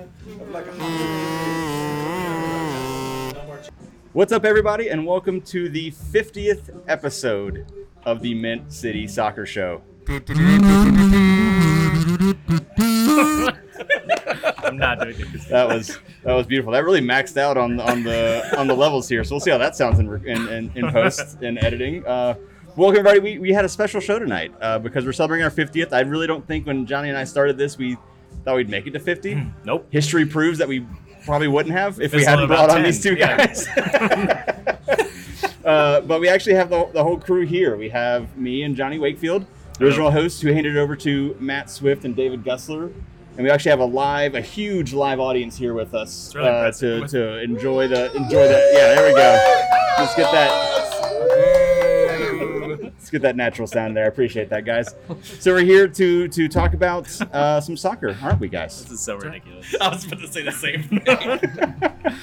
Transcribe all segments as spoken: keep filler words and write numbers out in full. line of like one hundred. What's up, everybody, and welcome to the fiftieth episode of the Mint City Soccer Show. I'm not doing it. That was that was beautiful. That really maxed out on on the on the levels here. So we'll see how that sounds in in, in, in post and editing. Uh, welcome, everybody. We we had a special show tonight uh, because we're celebrating our fiftieth. I really don't think when Johnny and I started this, we thought we'd make it to fifty. Nope. History proves that we probably wouldn't have if it's we hadn't brought on ten. These two guys. Yeah. uh, but we actually have the the whole crew here. We have me and Johnny Wakefield, the original host, who handed it over to Matt Swift and David Gussler. And we actually have a live, a huge live audience here with us really uh, to, to enjoy the, enjoy the, yeah, there we go. Let's get that, let's get that natural sound there. I appreciate that, guys. So we're here to to talk about uh, some soccer, aren't we, guys? This is so ridiculous. I was about to say the same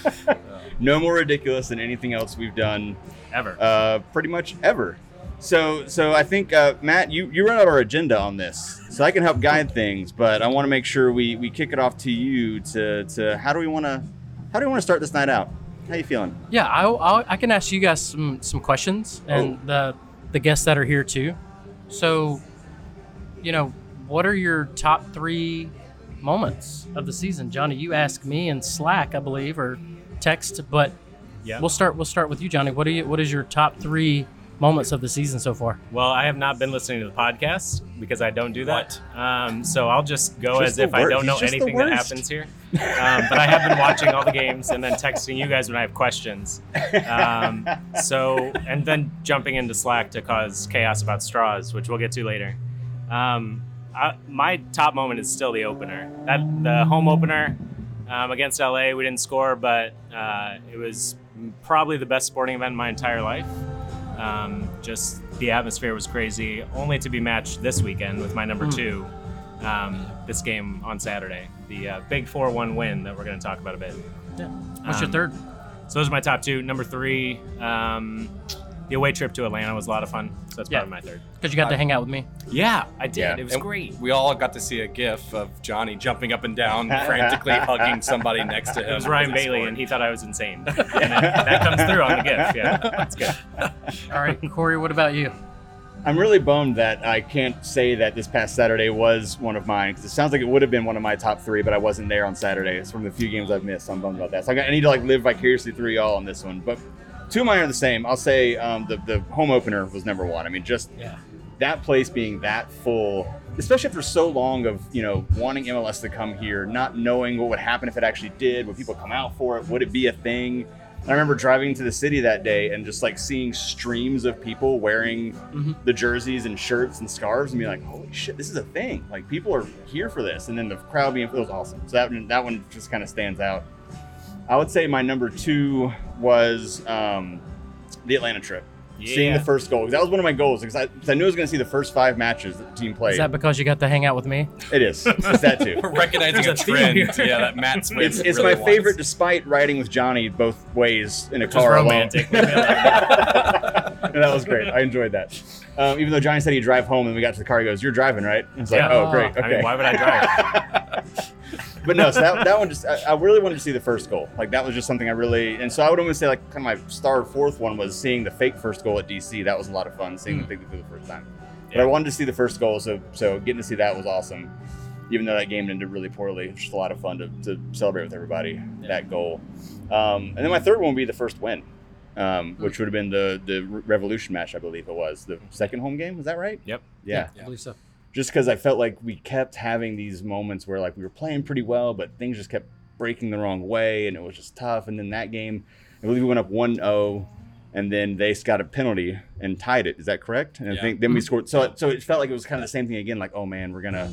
thing. No more ridiculous than anything else we've done. Ever. Uh, pretty much ever. So, so I think, uh, Matt, you, you run out our agenda on this, so I can help guide things, but I want to make sure we, we kick it off to you to, to how do we want to how do we want to start this night out? How you feeling? Yeah, I I'll, I can ask you guys some, some questions and oh. the the guests that are here too. So, you know, what are your top three moments of the season, Johnny? You asked me in Slack, I believe, or text, but yeah, we'll start we'll start with you, Johnny. What are you? What is your top three moments of the season so far? Well, I have not been listening to the podcast because I don't do that. Um, so I'll just go just as if wor- I don't know anything that happens here. Um, but I have been watching all the games and then texting you guys when I have questions. Um, so and then jumping into Slack to cause chaos about straws, which we'll get to later. Um, I, my top moment is still the opener. That the home opener um, against L A. We didn't score, but uh, it was probably the best sporting event in my entire life. Um, just the atmosphere was crazy, only to be matched this weekend with my number two, um, this game on Saturday, the uh, big four one win that we're going to talk about a bit. Yeah. What's um, your third? So those are my top two. Number three, um, the away trip to Atlanta was a lot of fun, so that's yeah. probably my third. Because you got uh, to hang out with me. Yeah, I did. Yeah. It was and great. We all got to see a gif of Johnny jumping up and down, frantically hugging somebody next to him. It was Ryan Bailey, and he thought I was insane. And that comes through on the gif. Yeah, that's good. All right, Corey, what about you? I'm really bummed that I can't say that this past Saturday was one of mine, because it sounds like it would have been one of my top three, but I wasn't there on Saturday. It's from the few games I've missed, so I'm bummed about that. So I need to like live vicariously through y'all on this one. But two of mine are the same. I'll say um, the, the home opener was number one. I mean, just yeah. that place being that full, especially after so long of, you know, wanting M L S to come here, not knowing what would happen if it actually did, would people come out for it, would it be a thing? I remember driving to the city that day and just like seeing streams of people wearing mm-hmm. the jerseys and shirts and scarves and be like, holy shit, this is a thing. Like people are here for this. And then the crowd being, it was awesome. So that, that one just kind of stands out. I would say my number two was um, the Atlanta trip. Yeah. Seeing the first goal. That was one of my goals because I, I knew I was going to see the first five matches that the team played. Is that because you got to hang out with me? It is. It's that too. We're recognizing a, a trend. Yeah, that Matt's It's, it's really my wants. favorite despite riding with Johnny both ways in a Which car alone. Romantic. And that was great. I enjoyed that. Um, even though Johnny said he'd drive home and we got to the car, he goes, "You're driving, right?" And it's like, yeah. "Oh, great. Okay." I mean, why would I drive? But no, so that, that one just, I, I really wanted to see the first goal. Like that was just something I really, and so I would almost say like kind of my star fourth one was seeing the fake first goal at D C. That was a lot of fun, seeing mm-hmm. the fake for the first time. Yeah. But I wanted to see the first goal, so so getting to see that was awesome. Even though that game ended really poorly, it was just a lot of fun to, to celebrate with everybody, yeah. that goal. Um, and then my third one would be the first win, um, which would have been the, the Revolution match, I believe it was. The second home game, was that right? Yep. Yeah, yeah. I believe so. Just because I felt like we kept having these moments where like we were playing pretty well, but things just kept breaking the wrong way and it was just tough. And then that game, I believe we went up one oh and then they got a penalty and tied it. Is that correct? And yeah. I think then we scored. So, so it felt like it was kind of the same thing again, like, oh man, we're going to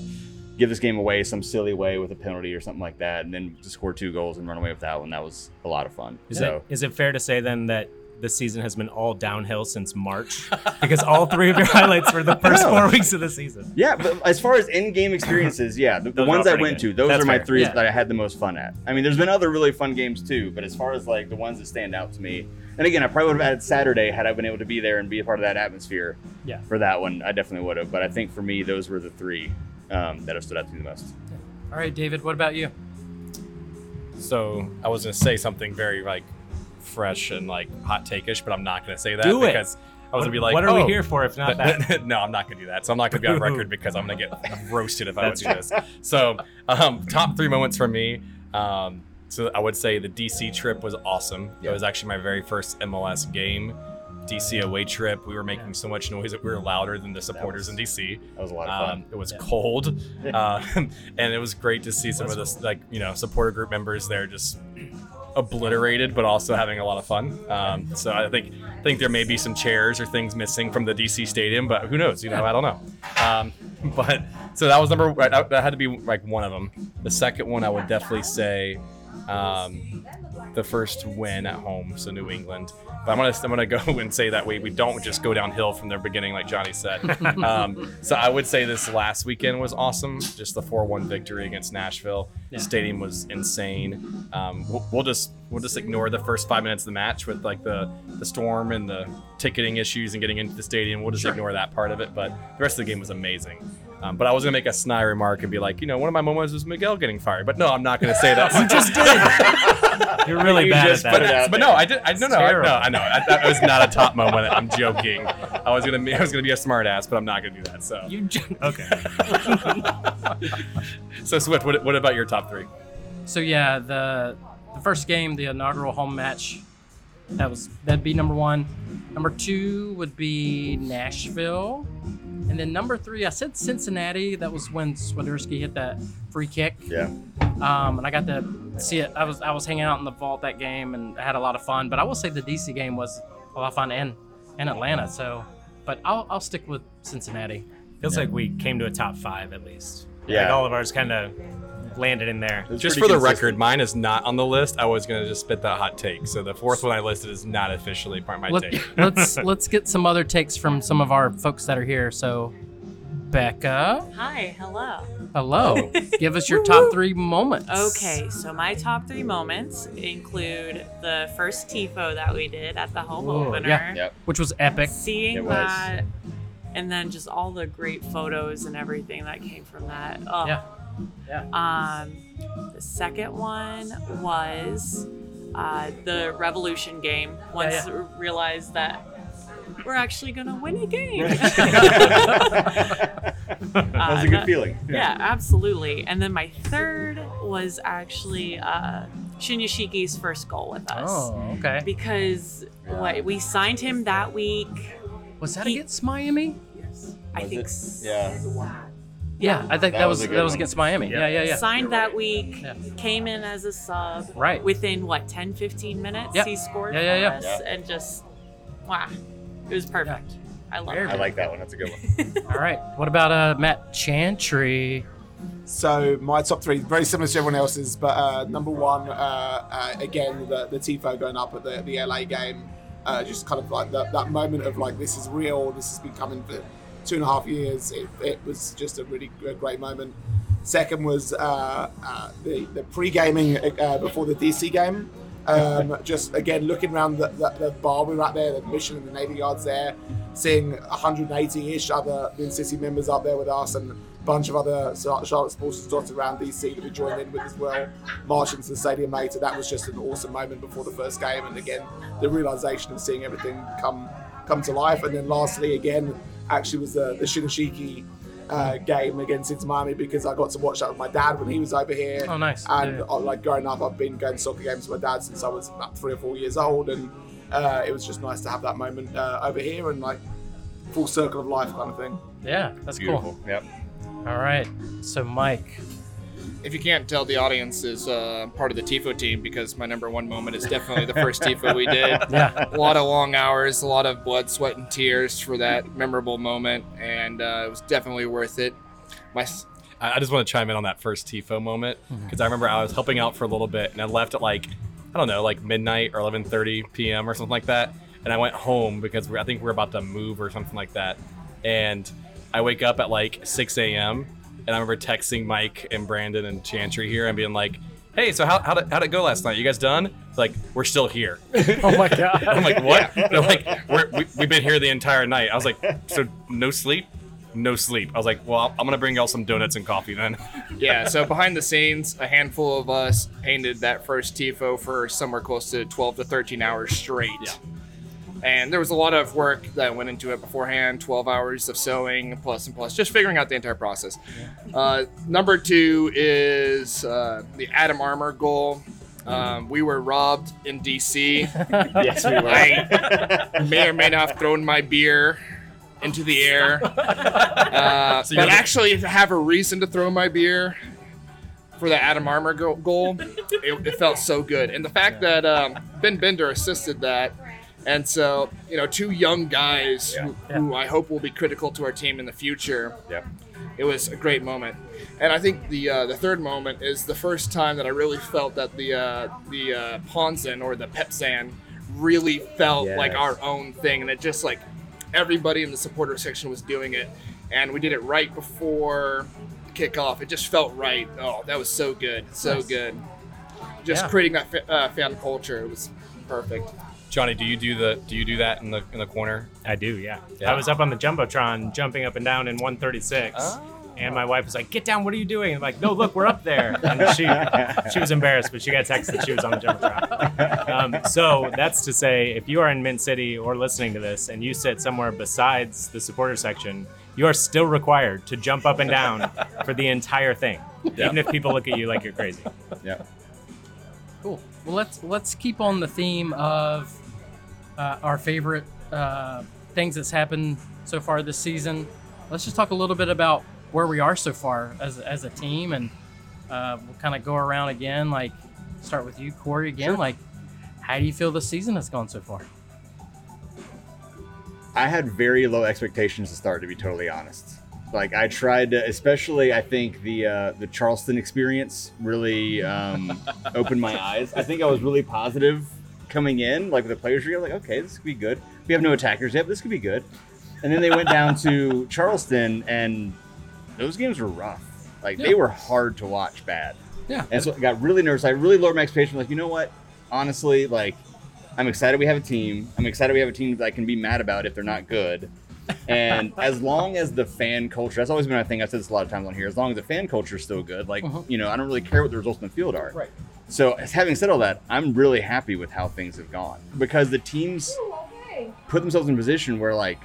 give this game away some silly way with a penalty or something like that. And then to score two goals and run away with that one. That was a lot of fun. Is, so, it, is it fair to say then that this season has been all downhill since March because all three of your highlights were the first four weeks of the season? Yeah, but as far as in-game experiences, yeah, the, the ones I went good. to, those That's are my fair. three yeah. that I had the most fun at. I mean, there's been other really fun games too, but as far as like the ones that stand out to me, and again, I probably would have added Saturday had I been able to be there and be a part of that atmosphere yeah. for that one. I definitely would have, but I think for me, those were the three um, that have stood out to me the most. All right, David, what about you? So I was going to say something very like fresh and like hot take-ish, but I'm not going to say that. Do because it. I was going to be like, what are oh, we here for if not that? No, I'm not going to do that. So I'm not going to be on record because I'm going to get roasted if I would do this. So um, top three moments for me. Um, so I would say the D C trip was awesome. Yeah. It was actually my very first M L S game. D C away trip. We were making yeah. so much noise that we were louder than the supporters was, in D C. That was a lot of fun. Um, it was yeah. cold, uh, and it was great to see some That's of the cool. like you know supporter group members there just obliterated, but also having a lot of fun. Um, so I think think there may be some chairs or things missing from the D C stadium, but who knows? You know, I don't know. Um, but so that was number. That had to be like one of them. The second one, I would definitely say. Um, the first win at home, so New England. But I'm gonna I'm gonna go and say that way we don't just go downhill from the beginning, like Johnny said. Um, so I would say this last weekend was awesome. Just the four one victory against Nashville. Yeah. The stadium was insane. Um, we'll, we'll just we'll just ignore the first five minutes of the match with like the the storm and the ticketing issues and getting into the stadium. We'll just sure. ignore that part of it. But the rest of the game was amazing. Um, but I was going to make a snide remark and be like, you know, one of my moments was Miguel getting fired. But no, I'm not going to say that. You just did. You're really you bad just, at that. But, it, but no, I did. I, no, no, I, no, I know. I, that was not a top moment. I'm joking. I was going to I was gonna be a smart ass, but I'm not going to do that. So you j- Okay. So, Swift, what, what about your top three? So, yeah, the the first game, the inaugural home match, that was that'd be number one. Number two would be Nashville. And then number three, I said Cincinnati. That was when Świderski hit that free kick. Yeah. Um, and I got to see it. I was I was hanging out in the vault that game and had a lot of fun. But I will say the D C game was a lot of fun and in Atlanta. So, but I'll I'll stick with Cincinnati. Feels yeah. like we came to a top five at least. Yeah. Like all of ours kind of landed in there. Just for the consistent. record, mine is not on the list. I was gonna just spit that hot take. So the fourth one I listed is not officially part of my Let, take. let's let's get some other takes from some of our folks that are here. So, Becca. Hi. Hello. Hello. Give us your top three moments. Okay. So my top three moments include the first T I F O that we did at the home Whoa, opener, yeah. yep. which was epic. Seeing it was. that, and then just all the great photos and everything that came from that. Oh. Yeah. Yeah. Um, the second one was uh, the Revolution game. Once yeah, yeah. we realized that we're actually going to win a game. That was a good uh, feeling. Yeah. yeah, absolutely. And then my third was actually uh, Shin Yoshiki's first goal with us. Oh, okay. Because yeah. like, we signed him that week. Was that he, against Miami? Yes. I was think so. Yeah. Wow. Yeah, I think that, that was, was that one. was against Miami. Yeah, yeah, yeah. yeah. Signed that week, yeah. came in as a sub. Right. Within, what, ten, fifteen minutes, yeah. he scored yeah, yeah, yeah. for us. Yeah. And just, wow, it was perfect. Yeah. I love it. I like that one. That's a good one. All right. What about uh, Matt Chantry? So my top three, very similar to everyone else's, but uh, number one, uh, uh, again, the, the T I F O going up at the, the L A game. Uh, just kind of like the, that moment of, like, this is real, this has been coming for two and a half years. It, it was just a really a great moment. Second was uh, uh, the, the pre-gaming uh, before the D C game. Um, just again, looking around the, the, the bar we were at there, the Mission and the Navy Yards there, seeing one hundred eighty-ish other Vin City members up there with us and a bunch of other Charlotte sports dotted around D C that we joined in with as well, marching to the stadium later. That was just an awesome moment before the first game. And again, the realization of seeing everything come come to life. And then lastly, again, actually was the, the Shin Yoshiki uh, game against Inter Miami, because I got to watch that with my dad when he was over here. Oh, nice. And yeah. I, like growing up, I've been going to soccer games with my dad since I was about three or four years old. And uh, it was just nice to have that moment uh, over here and like full circle of life kind of thing. Yeah, that's Beautiful. cool. Yep. All right. So, Mike. If you can't tell, the audience is uh, part of the T I F O team, because my number one moment is definitely the first T I F O we did. Yeah. A lot of long hours, a lot of blood, sweat, and tears for that memorable moment, and uh, it was definitely worth it. My... I just want to chime in on that first T I F O moment, because I remember I was helping out for a little bit, and I left at like, I don't know, like midnight or eleven thirty p.m. or something like that, and I went home because we're, I think we we're about to move or something like that, and I wake up at like six a.m., and I remember texting Mike and Brandon and Chantry here and being like, hey, so how, how did, how'd it go last night? You guys done? It's like, we're still here. Oh, my God. I'm like, what? Yeah. They're like, we're, we, we've been here the entire night. I was like, so no sleep? no sleep. I was like, well, I'm going to bring y'all some donuts and coffee then. Yeah, so behind the scenes, a handful of us painted that first T I F O for somewhere close to twelve to thirteen hours straight. Yeah. And there was a lot of work that went into it beforehand, twelve hours of sewing, plus and plus, just figuring out the entire process. Yeah. Uh, number two is uh, the Adam Armour goal. Um, we were robbed in D C Yes, we were. I may or may not have thrown my beer into the air. Uh, so but actually, to have a reason to throw my beer for the Adam Armour go- goal, it, it felt so good. And the fact yeah. that um, Ben Bender assisted that. And so, you know, two young guys yeah, who, yeah. who I hope will be critical to our team in the future. Yeah. It was a great moment. And I think the uh, the third moment is the first time that I really felt that the uh, the uh, Ponzen or the Pepsan really felt yes. like our own thing. And it just like everybody in the supporter section was doing it. And we did it right before kickoff. It just felt right. Oh, that was so good. So nice. Good. Just yeah. creating that fa- uh, fan culture. It was perfect. Johnny, do you do the do you do that in the in the corner? I do, yeah. yeah. I was up on the Jumbotron jumping up and down in one thirty-six, oh. and my wife was like, "Get down! What are you doing?" And I'm like, "No, look, we're up there." And she she was embarrassed, but she got texted that she was on the Jumbotron. Um, so that's to say, if you are in Mint City or listening to this, and you sit somewhere besides the supporter section, you are still required to jump up and down for the entire thing, yeah. even if people look at you like you're crazy. Yeah. Cool. Well, let's let's keep on the theme of. Uh, our favorite uh, things that's happened so far this season. Let's just talk a little bit about where we are so far as as a team, and uh, we'll kind of go around again. Like, start with you, Corey, again. Sure. Like, how do you feel the season has gone so far? I had very low expectations to start, to be totally honest. Like, I tried to, especially I think the uh, the Charleston experience really um, opened my eyes. I think I was really positive coming in, like with the players, you're like, okay, this could be good. We have no attackers yet, but this could be good. And then they went down to Charleston, and those games were rough. Like, yeah. they were hard to watch bad. Yeah. And so I got really nervous. I really lowered my expectations. Like, you know what? Honestly, like, I'm excited we have a team. I'm excited we have a team that I can be mad about if they're not good. And as long as the fan culture, that's always been my thing. I've said this a lot of times on here. As long as the fan culture is still good, like, uh-huh. you know, I don't really care what the results in the field are. Right. So having said all that, I'm really happy with how things have gone, because the teams Ooh, okay. put themselves in a position where, like,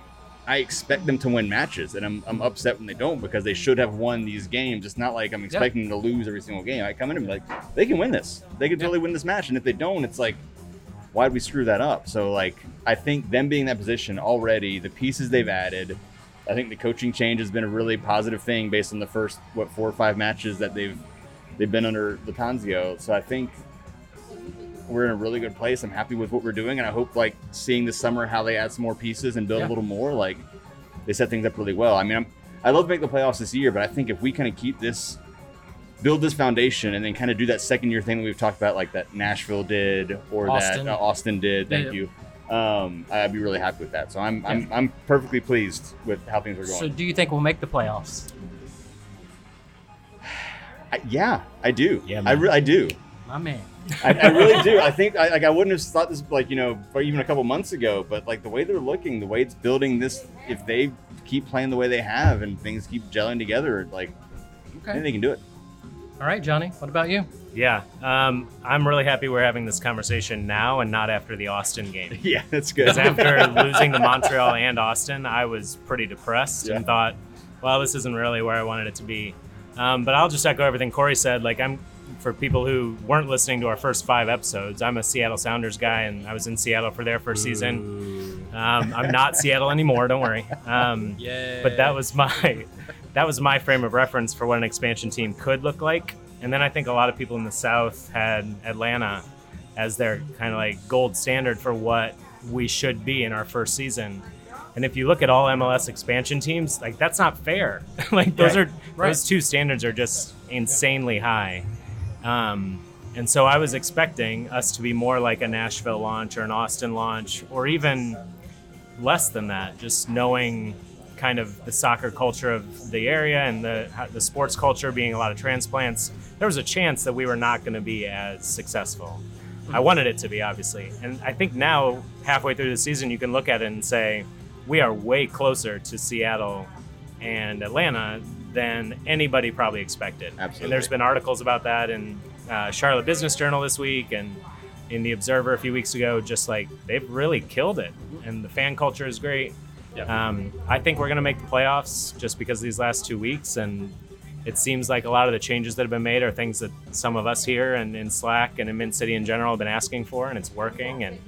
I expect them to win matches, and I'm I'm upset when they don't, because they should have won these games. It's not like I'm expecting yeah. them to lose every single game. I come in and be like, they can win this. They can totally yeah. win this match. And if they don't, it's like, why'd we screw that up? So, like, I think them being in that position already, the pieces they've added, I think the coaching change has been a really positive thing based on the first, what, four or five matches that they've They've been under Lattanzio, so I think we're in a really good place. I'm happy with what we're doing, and I hope, like, seeing this summer how they add some more pieces and build yeah. a little more. Like, they set things up really well. I mean, I'm, I love to make the playoffs this year, but I think if we kind of keep this, build this foundation, and then kind of do that second year thing that we've talked about, like that Nashville did or Austin. that uh, Austin did. Thank yeah. you. Um, I'd be really happy with that. So I'm yeah. I'm I'm perfectly pleased with how things are going. So do you think we'll make the playoffs? I, yeah, I do. Yeah, I, re- I do. My man. I, I really do. I think I, like I wouldn't have thought this, like, you know, even a couple months ago, but like the way they're looking, the way it's building this, if they keep playing the way they have and things keep gelling together, like okay. I think they can do it. All right, Johnny, what about you? Yeah, um, I'm really happy we're having this conversation now and not after the Austin game. Yeah, that's good. Because after losing to Montreal and Austin, I was pretty depressed yeah. and thought, well, this isn't really where I wanted it to be. Um, but I'll just echo everything Corey said. Like, I'm, for people who weren't listening to our first five episodes, I'm a Seattle Sounders guy, and I was in Seattle for their first Ooh. season. Um, I'm not Seattle anymore, don't worry. Um, but that was my, that was my frame of reference for what an expansion team could look like. And then I think a lot of people in the South had Atlanta as their kind of like gold standard for what we should be in our first season. And if you look at all M L S expansion teams, like, that's not fair. Like, those right. are right. those two standards are just insanely yeah. high. Um, and so I was expecting us to be more like a Nashville launch or an Austin launch, or even less than that, just knowing kind of the soccer culture of the area and the the sports culture being a lot of transplants. There was a chance that we were not going to be as successful. Mm-hmm. I wanted it to be, obviously. And I think now, halfway through the season, you can look at it and say, we are way closer to Seattle and Atlanta than anybody probably expected. Absolutely. And there's been articles about that in uh, Charlotte Business Journal this week and in The Observer a few weeks ago, just like they've really killed it. And the fan culture is great. Yep. Um, I think we're going to make the playoffs just because of these last two weeks. And it seems like a lot of the changes that have been made are things that some of us here and in Slack and in Mint City in general have been asking for, and it's working. And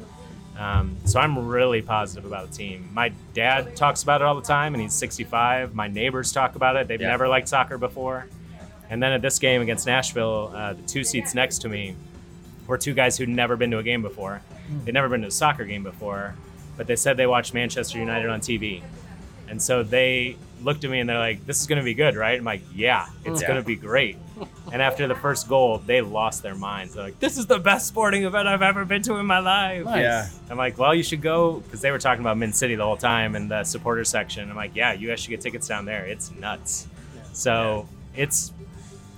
um, so I'm really positive about the team. My dad talks about it all the time, and he's sixty-five. My neighbors talk about it. They've yeah. never liked soccer before. And then at this game against Nashville, uh, the two seats next to me were two guys who'd never been to a game before. They'd never been to a soccer game before, but they said they watched Manchester United on T V. And so they looked at me and they're like, this is going to be good, right? I'm like, yeah, it's yeah. going to be great. And after the first goal, they lost their minds. They're like, this is the best sporting event I've ever been to in my life. Nice. Yeah. I'm like, well, you should go, because they were talking about Mint City the whole time in the supporter section. I'm like, yeah, you guys should get tickets down there. It's nuts. Yeah. So yeah. it's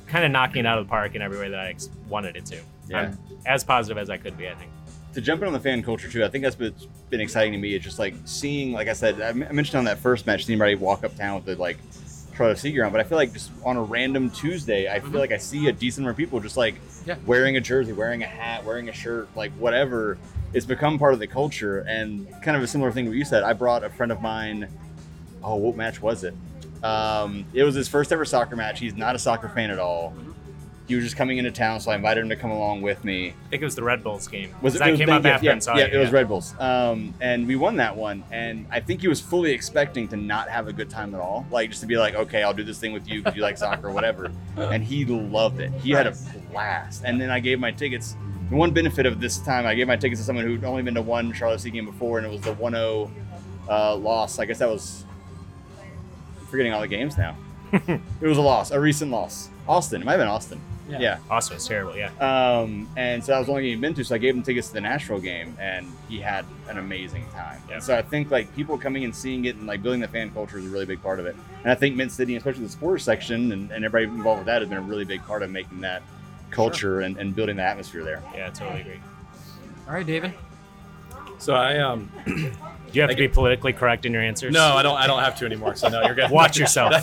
kind of knocking it out of the park in every way that I wanted it to. Yeah. I'm as positive as I could be, I think. To jump in on the fan culture too, I think that's what's been exciting to me. It's just like seeing, like I said, I mentioned on that first match, seeing everybody walk up town with the like Toyota Seagram, but I feel like just on a random Tuesday, I mm-hmm. feel like I see a decent number of people just like yeah. wearing a jersey, wearing a hat, wearing a shirt, like whatever. It's become part of the culture, and kind of a similar thing what you said. I brought a friend of mine. Oh, what match was it? Um, it was his first ever soccer match. He's not a soccer fan at all. He was just coming into town, so I invited him to come along with me. I think it was the Red Bulls game. Was it, that it was, came up yeah, after yeah, and saw yeah, you, it yeah. was Red Bulls. Um, and we won that one. And I think he was fully expecting to not have a good time at all. Like, just to be like, okay, I'll do this thing with you because you like soccer or whatever. And he loved it. He had a blast. And then I gave my tickets. The one benefit of this time, I gave my tickets to someone who'd only been to one Charlotte C game before, and it was the one oh uh, loss. I guess that was I'm forgetting all the games now. It was a loss, a recent loss. Austin. It might have been Austin. Yeah. yeah. Austin was terrible, yeah. Um, and so that was the only game he'd been to, so I gave him tickets to the Nashville game, and he had an amazing time. Yeah. And so I think, like, people coming and seeing it and, like, building the fan culture is a really big part of it. And I think Mint City, especially the sports section, and, and everybody involved with that has been a really big part of making that culture sure. and, and building the atmosphere there. Yeah, I totally agree. All right, David. So I um, do you have I to be get, politically correct in your answers? No, I don't. I don't have to anymore. So no, you're good. Watch yourself.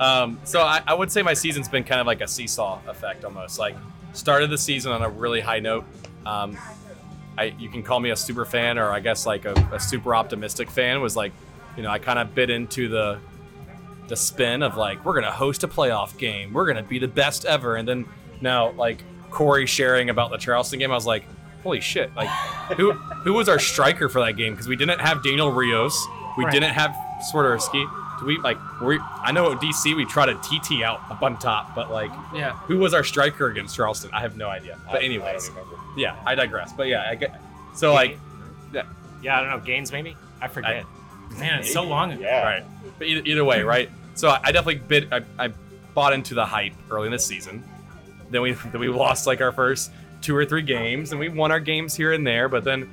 um, so I, I would say my season's been kind of like a seesaw effect, almost. Like started the season on a really high note. Um, I you can call me a super fan, or I guess like a, a super optimistic fan. Was like, you know, I kind of bit into the the spin of like we're gonna host a playoff game, we're gonna be the best ever, and then now like Corey sharing about the Charleston game, I was like, holy shit, like who who was our striker for that game? Because we didn't have Daniel Rios. We right. didn't have Świderski. Do we like we I know at D C we tried to T T out up on top, but like yeah. who was our striker against Charleston? I have no idea. But anyways. I yeah, I digress. But yeah, I get so like yeah. yeah, I don't know, Gaines maybe? I forget. I, Man, it's so long ago. Yeah. Right. But either, either way, right? So I, I definitely bit I, I bought into the hype early in the season. Then we then we lost like our first two or three games, and we won our games here and there, but then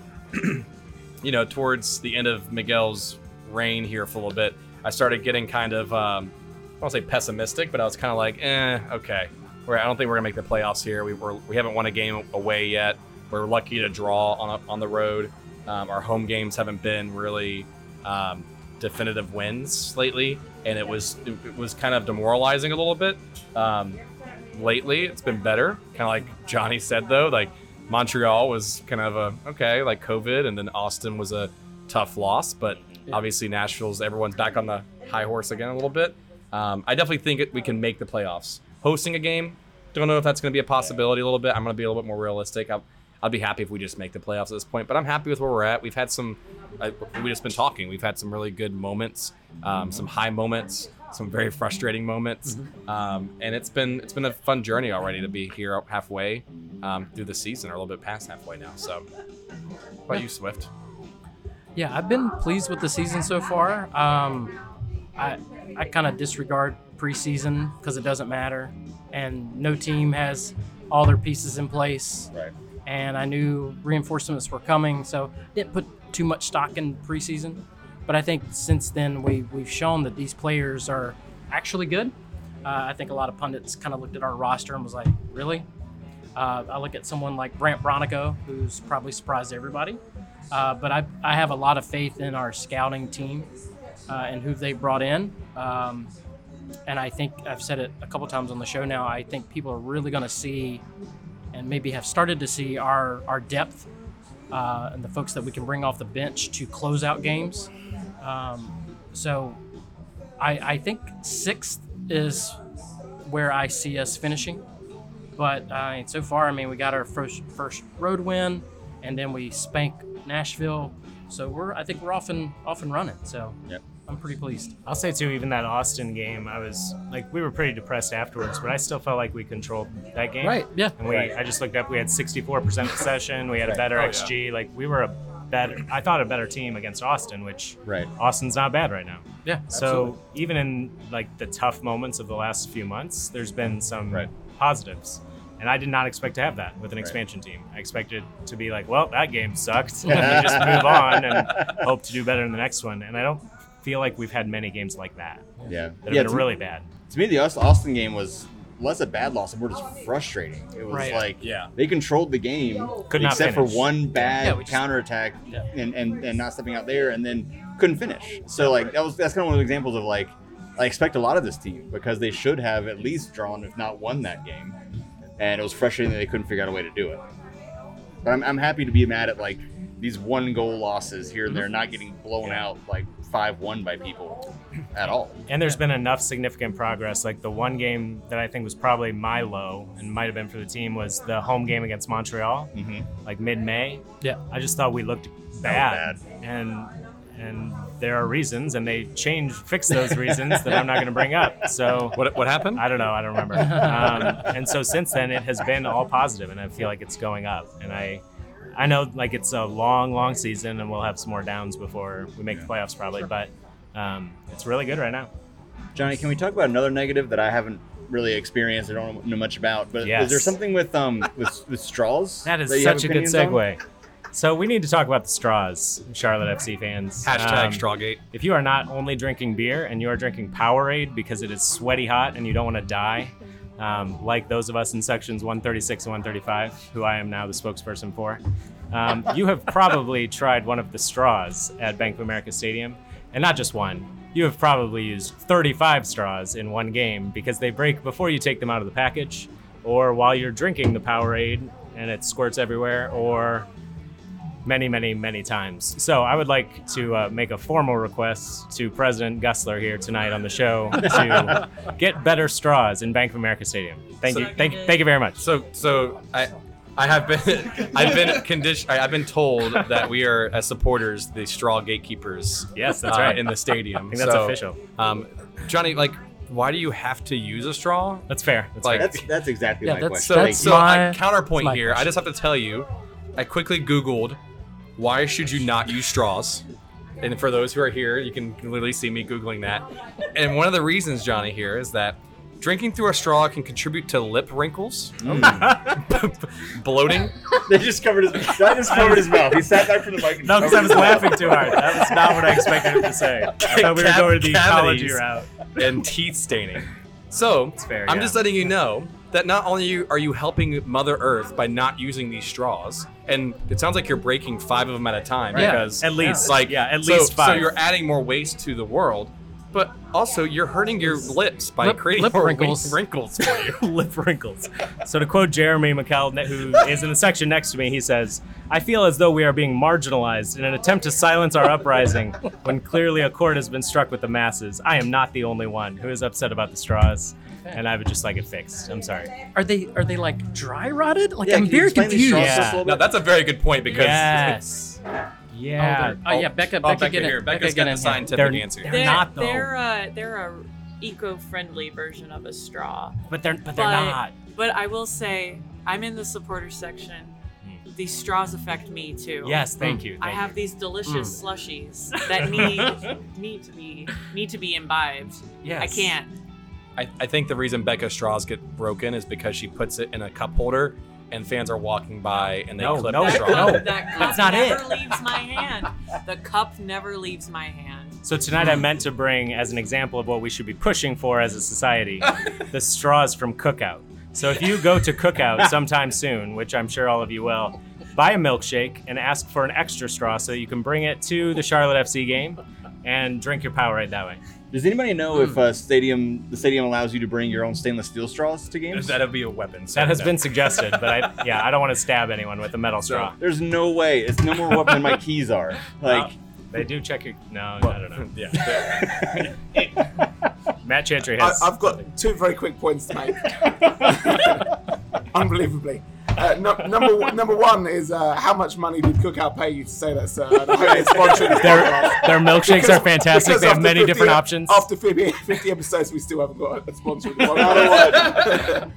you know towards the end of Miguel's reign here for a little bit, I started getting kind of um I won't say pessimistic, but I was kind of like eh okay we're, I don't think we're gonna make the playoffs here. We were we haven't won a game away yet. We're lucky to draw on on the road. Um, our home games haven't been really um definitive wins lately, and it was it, it was kind of demoralizing a little bit. um Lately, it's been better. Kind of like Johnny said, though, like Montreal was kind of a, okay, like COVID, and then Austin was a tough loss. But obviously Nashville's, everyone's back on the high horse again a little bit. Um, I definitely think it, we can make the playoffs. Hosting a game, don't know if that's going to be a possibility a little bit. I'm going to be a little bit more realistic. I'll, I'll be happy if we just make the playoffs at this point. But I'm happy with where we're at. We've had some, I, we've just been talking. We've had some really good moments, um, some high moments, some very frustrating moments, um, and it's been it's been a fun journey already to be here halfway um, through the season, or a little bit past halfway now. So, how about you, Swift? Yeah, I've been pleased with the season so far. Um, I I kind of disregard preseason because it doesn't matter, and no team has all their pieces in place. Right. And I knew reinforcements were coming, so didn't put too much stock in preseason. But I think since then, we, we've shown that these players are actually good. Uh, I think a lot of pundits kind of looked at our roster and was like, really? Uh, I look at someone like Brandt Bronico, who's probably surprised everybody. Uh, but I, I have a lot of faith in our scouting team. uh, and who they brought in. Um, and I think I've said it a couple times on the show now, I think people are really going to see and maybe have started to see our, our depth uh, and the folks that we can bring off the bench to close out games. Um, so I, I think sixth is where I see us finishing. But uh, so far, I mean, we got our first first road win, and then we spanked Nashville. So we're, I think we're off and off and running. So yep. I'm pretty pleased. I'll say too, even that Austin game, I was like, we were pretty depressed afterwards, but I still felt like we controlled that game. Right. Yeah. And we, right. I just looked up, we had sixty-four percent possession. We had right. a better oh, X G. Yeah. Like we were a better, I thought a better team against Austin, which right. Austin's not bad right now. Yeah. So absolutely. Even in like the tough moments of the last few months, there's been some right. positives. And I did not expect to have that with an expansion right. team. I expected to be like, well, that game sucked. Let me just move on and hope to do better in the next one. And I don't feel like we've had many games like that. Yeah. That yeah, have been really me, bad. To me, the Austin game was less a bad loss and more just frustrating. It was right. like yeah. they controlled the game Could not except finish. for one bad yeah, just, counterattack yeah. and, and, and not stepping out there and then couldn't finish. So like that was that's kind of one of the examples of like, I expect a lot of this team because they should have at least drawn, if not won that game. And it was frustrating that they couldn't figure out a way to do it. But I'm, I'm happy to be mad at like these one goal losses here and there, not getting blown yeah. out like five one by people at all. And there's been enough significant progress. Like the one game that I think was probably my low and might have been for the team was the home game against Montreal, mm-hmm. like mid-May. Yeah, I just thought we looked bad. bad. And and there are reasons, and they changed, fixed those reasons that I'm not going to bring up. So what what happened? I don't know. I don't remember. Um, and so since then, it has been all positive, and I feel like it's going up. And I, I know like it's a long, long season, and we'll have some more downs before we make yeah. the playoffs probably. Sure. But um, it's really good right now. Johnny, can we talk about another negative that I haven't really experienced? I don't know much about. But yes. is there something with um with, with straws? That is that such a good segue. On? So we need to talk about the straws, Charlotte F C fans. Hashtag um, Strawgate. If you are not only drinking beer and you are drinking Powerade because it is sweaty hot and you don't want to die, um, like those of us in sections one thirty-six and one thirty-five, who I am now the spokesperson for, um, you have probably tried one of the straws at Bank of America Stadium. And not just one. You have probably used thirty-five straws in one game because they break before you take them out of the package or while you're drinking the Powerade and it squirts everywhere or... many, many, many times. So I would like to uh, make a formal request to President Gussler here tonight on the show to get better straws in Bank of America Stadium. Thank so, you, thank, thank you very much. So, so I, I have been, I've been conditioned. I've been told that we are, as supporters, the straw gatekeepers. Yes, that's uh, right. In the stadium, I think that's so, official. Um, Johnny, like. Why do you have to use a straw? That's fair. That's like fair. That's, that's exactly yeah, my that's, question. So, that's so my, I counterpoint here. Question. I just have to tell you, I quickly Googled. Why should you not use straws? And for those who are here, you can literally see me Googling that. And one of the reasons, Johnny, here is that drinking through a straw can contribute to lip wrinkles, mm. bloating. They just covered his mouth. That just covered his mouth. He sat back from the mic and no, because I was laughing too hard. That was not what I expected him to say. I thought we were going to the ecology route. And teeth staining. So fair, I'm yeah. just letting you know that not only are you helping Mother Earth by not using these straws, and it sounds like you're breaking five of them at a time right. because at least, like, yeah, at least so, five. So you're adding more waste to the world, but also you're hurting your lips by lip, creating lip more wrinkles. wrinkles for you. Lip wrinkles. So to quote Jeremy McCall, who is in the section next to me, he says, "I feel as though we are being marginalized in an attempt to silence our uprising when clearly a chord has been struck with the masses. I am not the only one who is upset about the straws." And I would just like it fixed. I'm sorry. Are they are they like dry rotted? Like yeah, I'm very confused. Yeah. No, that's a very good point because yes. Yeah. Oh, oh yeah, Becca. Oh, Becca, Becca get here. Becca's got a scientific they're, answer. They're, they're not though. They're a they're a eco-friendly version of a straw. But they're but they're but, not. But I will say I'm in the supporter section. Mm. These straws affect me too. Yes, thank mm. you. Thank I have you. these delicious mm. slushies that need need to be need to be imbibed. Yes. I can't. I, I think the reason Becca's straws get broken is because she puts it in a cup holder and fans are walking by and they no, clip no, the straw. No, that cup That's not never it. leaves my hand. The cup never leaves my hand. So tonight I meant to bring, as an example of what we should be pushing for as a society, the straws from Cookout. So if you go to Cookout sometime soon, which I'm sure all of you will, buy a milkshake and ask for an extra straw so you can bring it to the Charlotte F C game. and drink your Powerade that way. Does anybody know mm. if uh, stadium the stadium allows you to bring your own stainless steel straws to games? That'd be a weapon. So that has no. been suggested, but I, yeah, I don't want to stab anyone with a metal straw. So, there's no way. It's no more weapon than my keys are. Like well, they do check your. No, well, I don't know. Yeah. Matt Chantry has. I, I've got something. Two very quick points to make. Unbelievably. Uh, no, number one, number one is uh, how much money did Cookout pay you to say that, sir? And I hope they sponsored this their, their milkshakes because, are fantastic. They have many fifty, different options. After fifty, fifty episodes, we still haven't got a sponsor. so, don't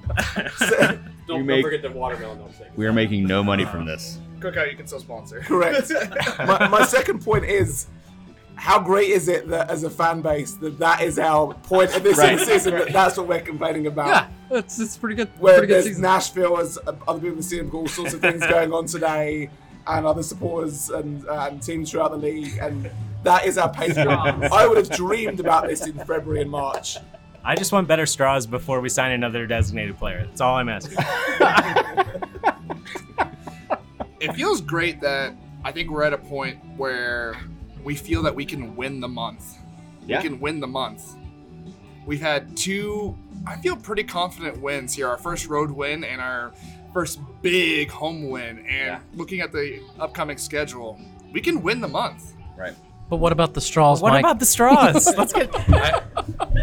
don't make, forget the watermelon milkshake. We are making no money from this. Cookout, you can still sponsor. Correct. My, my second point is, how great is it that as a fan base that that is our point of this right. season, that that's what we're complaining about. Yeah, it's, it's pretty good. Where pretty there's good Nashville, as other people have seen, all sorts of things going on today, and other supporters and, uh, and teams throughout the league, and that is our Patreon. I would have dreamed about this in February and March. I just want better straws before we sign another designated player. That's all I'm asking. It feels great that I think we're at a point where we feel that we can win the month. Yeah. We can win the month. We've had two, I feel pretty confident wins here. Our first road win and our first big home win. And yeah. looking at the upcoming schedule, we can win the month. Right. But what about the straws, What Mike? about the straws? Let's get... I...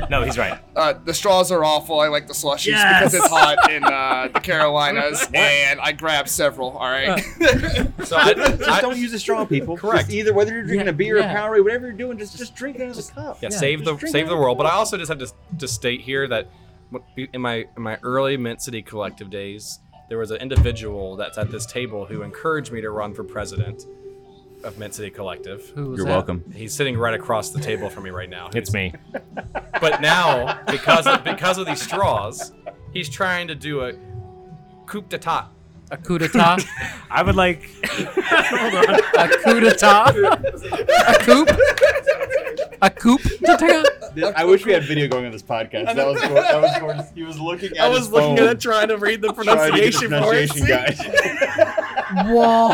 No, he's right. Uh, the straws are awful. I like the slushies yes. because it's hot in uh, the Carolinas, and I grabbed several, all right? Uh. So I, just I, don't use a straw, people. Correct. Just either whether you're drinking yeah, a beer yeah. or Powerade, whatever you're doing, just, just drink out of the cup. Yeah, yeah save the save the world. But I also just have to, to state here that in my, in my early Mint City Collective days, there was an individual that's at this table who encouraged me to run for president of Mint City Collective. Who was You're that? Welcome. He's sitting right across the table from me right now. It's me. But now, because of, because of these straws, he's trying to do a coup d'etat. A coup d'etat? I would like... Hold on. A coup d'etat? A coup? A coup d'etat? I wish we had video going on this podcast. That was that was Gordon. He was looking at I was his looking phone, at it, trying to read the pronunciation, the pronunciation guide. Whoa!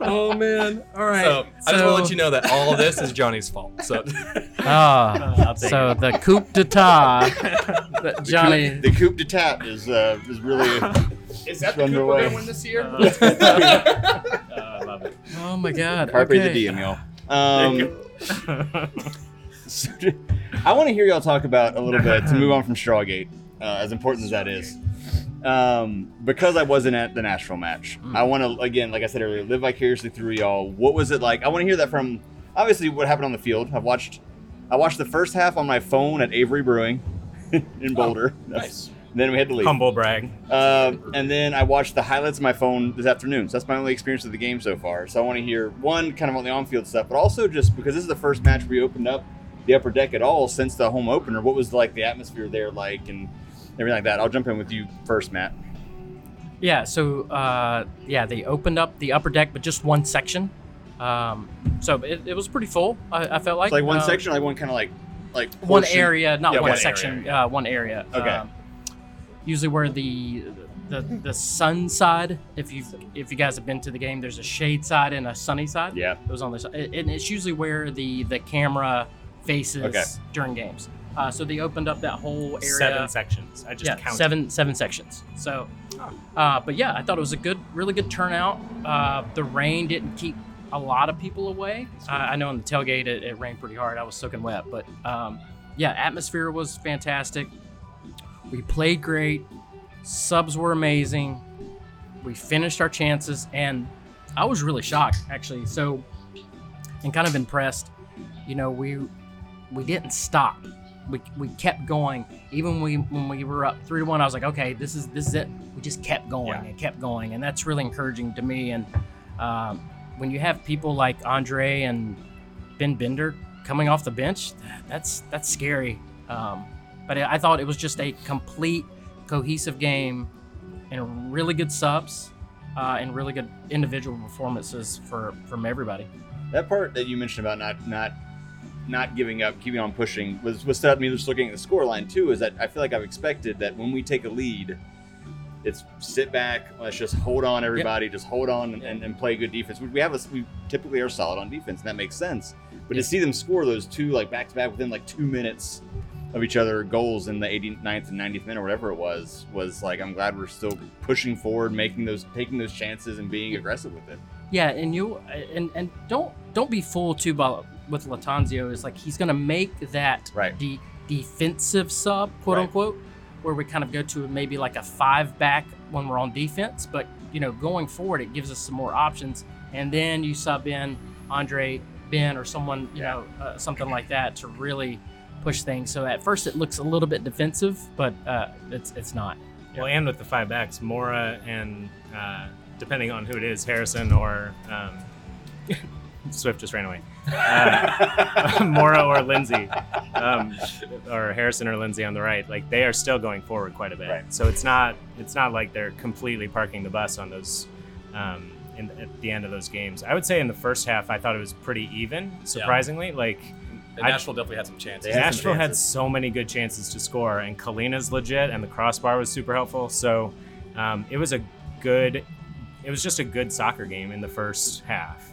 Oh man! All right. So, so I just want to let you know that all of this is Johnny's fault. So, ah, uh, so the coup d'etat, that Johnny. The coup, the coup d'etat is uh, is really. Is that the coup we're gonna win this year? Uh, uh, I love it. Oh my God! Carpe okay. the diem, y'all. Um, so, I want to hear y'all talk about a little bit to move on from Strawgate, uh, as important as that is. Um, because I wasn't at the Nashville match, mm. I want to, again, like I said earlier, live vicariously through y'all. What was it like? I want to hear that from, obviously, what happened on the field. I've watched, I watched the first half on my phone at Avery Brewing in Boulder. Oh, nice. Then we had to leave. Humble brag. Uh, and then I watched the highlights of my phone this afternoon. So that's my only experience of the game so far. So I want to hear, one, kind of on the on-field stuff, but also just because this is the first match we opened up the upper deck at all since the home opener. What was, like, the atmosphere there like, and everything like that? I'll jump in with you first, Matt. Yeah, so, uh, yeah, they opened up the upper deck, but just one section. Um, so it, it was pretty full, I, I felt like. It's like one um, section, like one kind of like... like One portion. area, not yeah, one, one section, area, yeah. uh, one area. Okay. Um, usually where the the the sun side, if you if you guys have been to the game, there's a shade side and a sunny side. Yeah. It was on the side. And it's usually where the, the camera faces okay. during games. Uh, so they opened up that whole area. Seven sections. I just yeah, counted. Seven, seven sections. So, uh, but yeah, I thought it was a good, really good turnout. Uh, the rain didn't keep a lot of people away. Uh, I know in the tailgate it, it rained pretty hard. I was soaking wet, but um, yeah, atmosphere was fantastic. We played great. Subs were amazing. We finished our chances, and I was really shocked actually. So, and kind of impressed. You know, we we didn't stop. We we kept going. Even we when we were up three to one, I was like, okay, this is this is it. We just kept going yeah. and kept going, and that's really encouraging to me. And um, when you have people like Andre and Ben Bender coming off the bench, that's that's scary. Um, but I thought it was just a complete, cohesive game, and really good subs, uh, and really good individual performances for from everybody. That part that you mentioned about not not. not giving up, keeping on pushing, was what stood out to me just looking at the scoreline too, is that I feel like I've expected that when we take a lead, It's sit back. Let's just hold on, everybody. Yep. Just hold on and, yep. and, and play good defense. We have a, we typically are solid on defense, and that makes sense. But yep. to see them score those two like back to back within like two minutes of each other goals in the eighty-ninth and ninetieth minute or whatever it was was like, I'm glad we're still pushing forward, making those taking those chances and being aggressive with it. Yeah, and you and and don't don't be fooled too by with Lattanzio. Is like he's gonna make that right. de- defensive sub, quote right. unquote, where we kind of go to maybe like a five back when we're on defense, but you know, going forward, it gives us some more options. And then you sub in Andre, Ben, or someone, you yeah. know, uh, something like that to really push things. So at first it looks a little bit defensive, but uh, it's it's not. Yeah. Well, and with the five backs, Mora and uh, depending on who it is, Harrison or um, Swift just ran away. Uh, Mora or Lindsay, um, or Harrison or Lindsay on the right, like they are still going forward quite a bit. Right. So it's not it's not like they're completely parking the bus on those um, in, at the end of those games. I would say in the first half, I thought it was pretty even, surprisingly. Yeah. Like I, Nashville definitely had some chances. Had Nashville some chances. Had so many good chances to score, and Kalina's legit, and the crossbar was super helpful. So um, it was a good, it was just a good soccer game in the first half.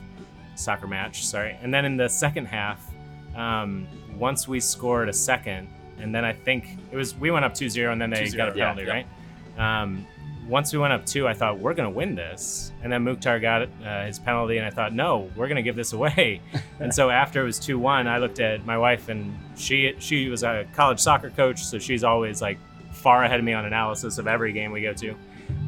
Soccer match, sorry. And then in the second half, um, once we scored a second, and then I think it was, we went up two zero and then they got a penalty, yeah, right? Yeah. Um, once we went up two, I thought, we're going to win this. And then Mukhtar got uh, his penalty, and I thought, no, we're going to give this away. And so after it was two one, I looked at my wife, and she she was a college soccer coach, so she's always like far ahead of me on analysis of every game we go to.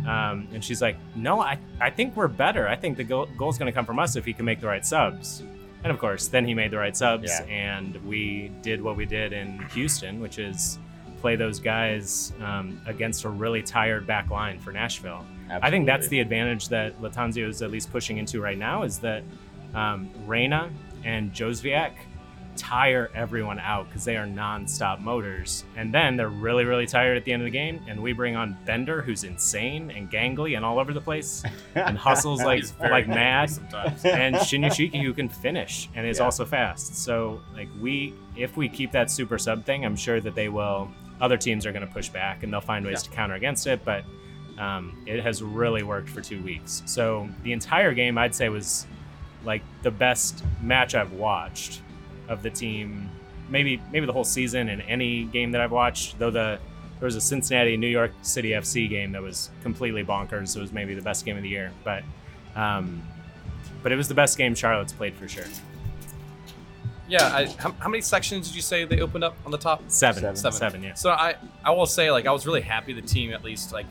Um, and she's like, no, I, I think we're better. I think the goal, goal's going to come from us if he can make the right subs. And of course, then he made the right subs, yeah. and we did what we did in Houston, which is play those guys um, against a really tired back line for Nashville. Absolutely. I think that's the advantage that Lattanzio is at least pushing into right now, is that um, Reyna and Josviak tire everyone out because they are non-stop motors, and then they're really really tired at the end of the game, and we bring on Bender, who's insane and gangly and all over the place and hustles like like mad, and Shin Yoshiki, who can finish and is yeah. also fast. So like we if we keep that super sub thing, I'm sure that they will other teams are going to push back and they'll find ways yeah. to counter against it. But um it has really worked for two weeks. So the entire game, I'd say, was like the best match I've watched of the team, maybe maybe the whole season, in any game that I've watched. Though the there was a Cincinnati New York City F C game that was completely bonkers. It was maybe the best game of the year, but um, but it was the best game Charlotte's played for sure. Yeah, I, how, how many sections did you say they opened up on the top? Seven, seven, seven. seven yeah. So I I will say, like, I was really happy the team, at least, like,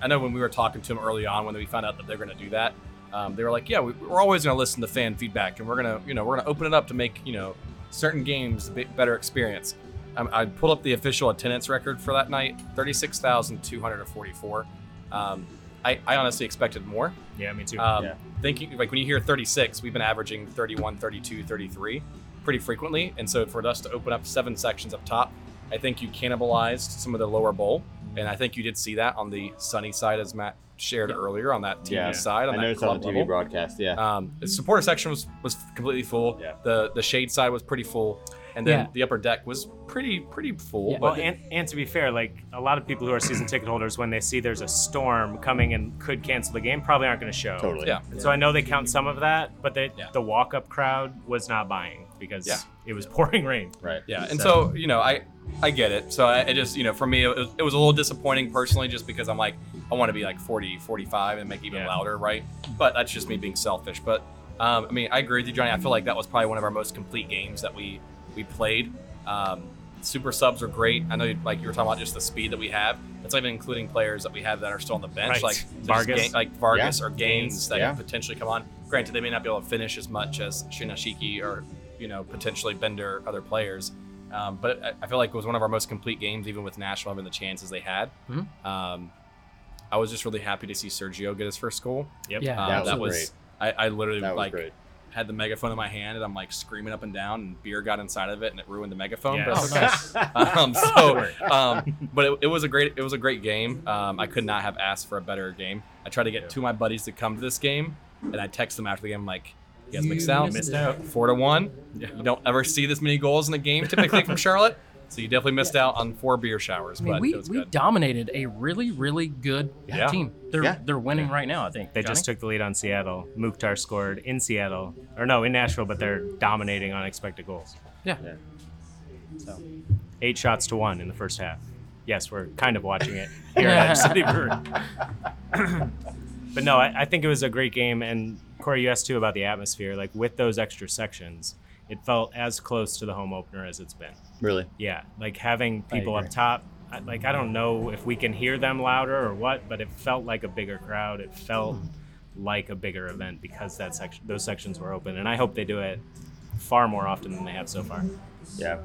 I know when we were talking to them early on when we found out that they're going to do that. Um, they were like, yeah, we, we're always going to listen to fan feedback, and we're going to, you know, we're going to open it up to make, you know, certain games a bit better experience. Um, I pulled up the official attendance record for that night, thirty-six thousand two hundred forty-four. Um, I, I honestly expected more. Yeah, me too. Um, yeah. Thinking, like, when you hear thirty-six, we've been averaging thirty-one, thirty-two, thirty-three pretty frequently. And so for us to open up seven sections up top, I think you cannibalized some of the lower bowl. And I think you did see that on the sunny side, as Matt shared yeah. earlier, on that T V yeah. side, on I that club on the T V level. Broadcast, yeah. Um, the supporter section was, was completely full. Yeah. The the shade side was pretty full, and then yeah. the upper deck was pretty pretty full. Yeah. But well, and, and to be fair, like, a lot of people who are season ticket holders, when they see there's a storm coming and could cancel the game, probably aren't going to show. Totally. Yeah. yeah. So I know they count some of that, but they, yeah. the walk up crowd was not buying because yeah. it was pouring rain. Right. Yeah. And so, so you know, I. I get it. So I, I just, you know, for me, it was, it was a little disappointing personally, just because I'm like, I want to be like forty, forty-five and make it even yeah. louder, right? But that's just me being selfish. But um, I mean, I agree with you, Johnny. I feel like that was probably one of our most complete games that we we played. Um, super subs are great. I know, you, like you were talking about, just the speed that we have. That's not even including players that we have that are still on the bench, right. like Vargas, ga- like Vargas yeah. or Gaines that yeah. could potentially come on. Granted, they may not be able to finish as much as Shin Yoshiki or, you know, potentially Bender, other players. Um, but I feel like it was one of our most complete games, even with Nashville having the chances they had. Mm-hmm. Um, I was just really happy to see Sergio get his first goal. Yep. Yeah, um, that, that was, was I, I literally was like great. Had the megaphone in my hand, and I'm like screaming up and down, and beer got inside of it, and it ruined the megaphone. Yeah. But, nice. um, so, um, but it, it was a great it was a great game. Um, I could not have asked for a better game. I tried to get yeah. two of my buddies to come to this game, and I text them after the game, I'm like, you guys mixed out, missed out, four to one. Yeah. You don't ever see this many goals in a game typically from Charlotte. So you definitely missed yeah. out on four beer showers. I mean, but we, it was we good. dominated a really, really good yeah. team. They're yeah. they're winning yeah. right now, I think. They Johnny? just took the lead on Seattle. Mukhtar scored in Seattle, or no, in Nashville, but they're dominating on expected goals. Yeah. yeah. So eight shots to one in the first half. Yes, we're kind of watching it here at City Brewery. But no, I, I think it was a great game. And Corey, you asked too about the atmosphere. Like with those extra sections, it felt as close to the home opener as it's been. Really? Yeah. Like having people up top, I, like I don't know if we can hear them louder or what, but it felt like a bigger crowd. It felt mm. like a bigger event because that section, those sections were open. And I hope they do it far more often than they have so far. Yeah.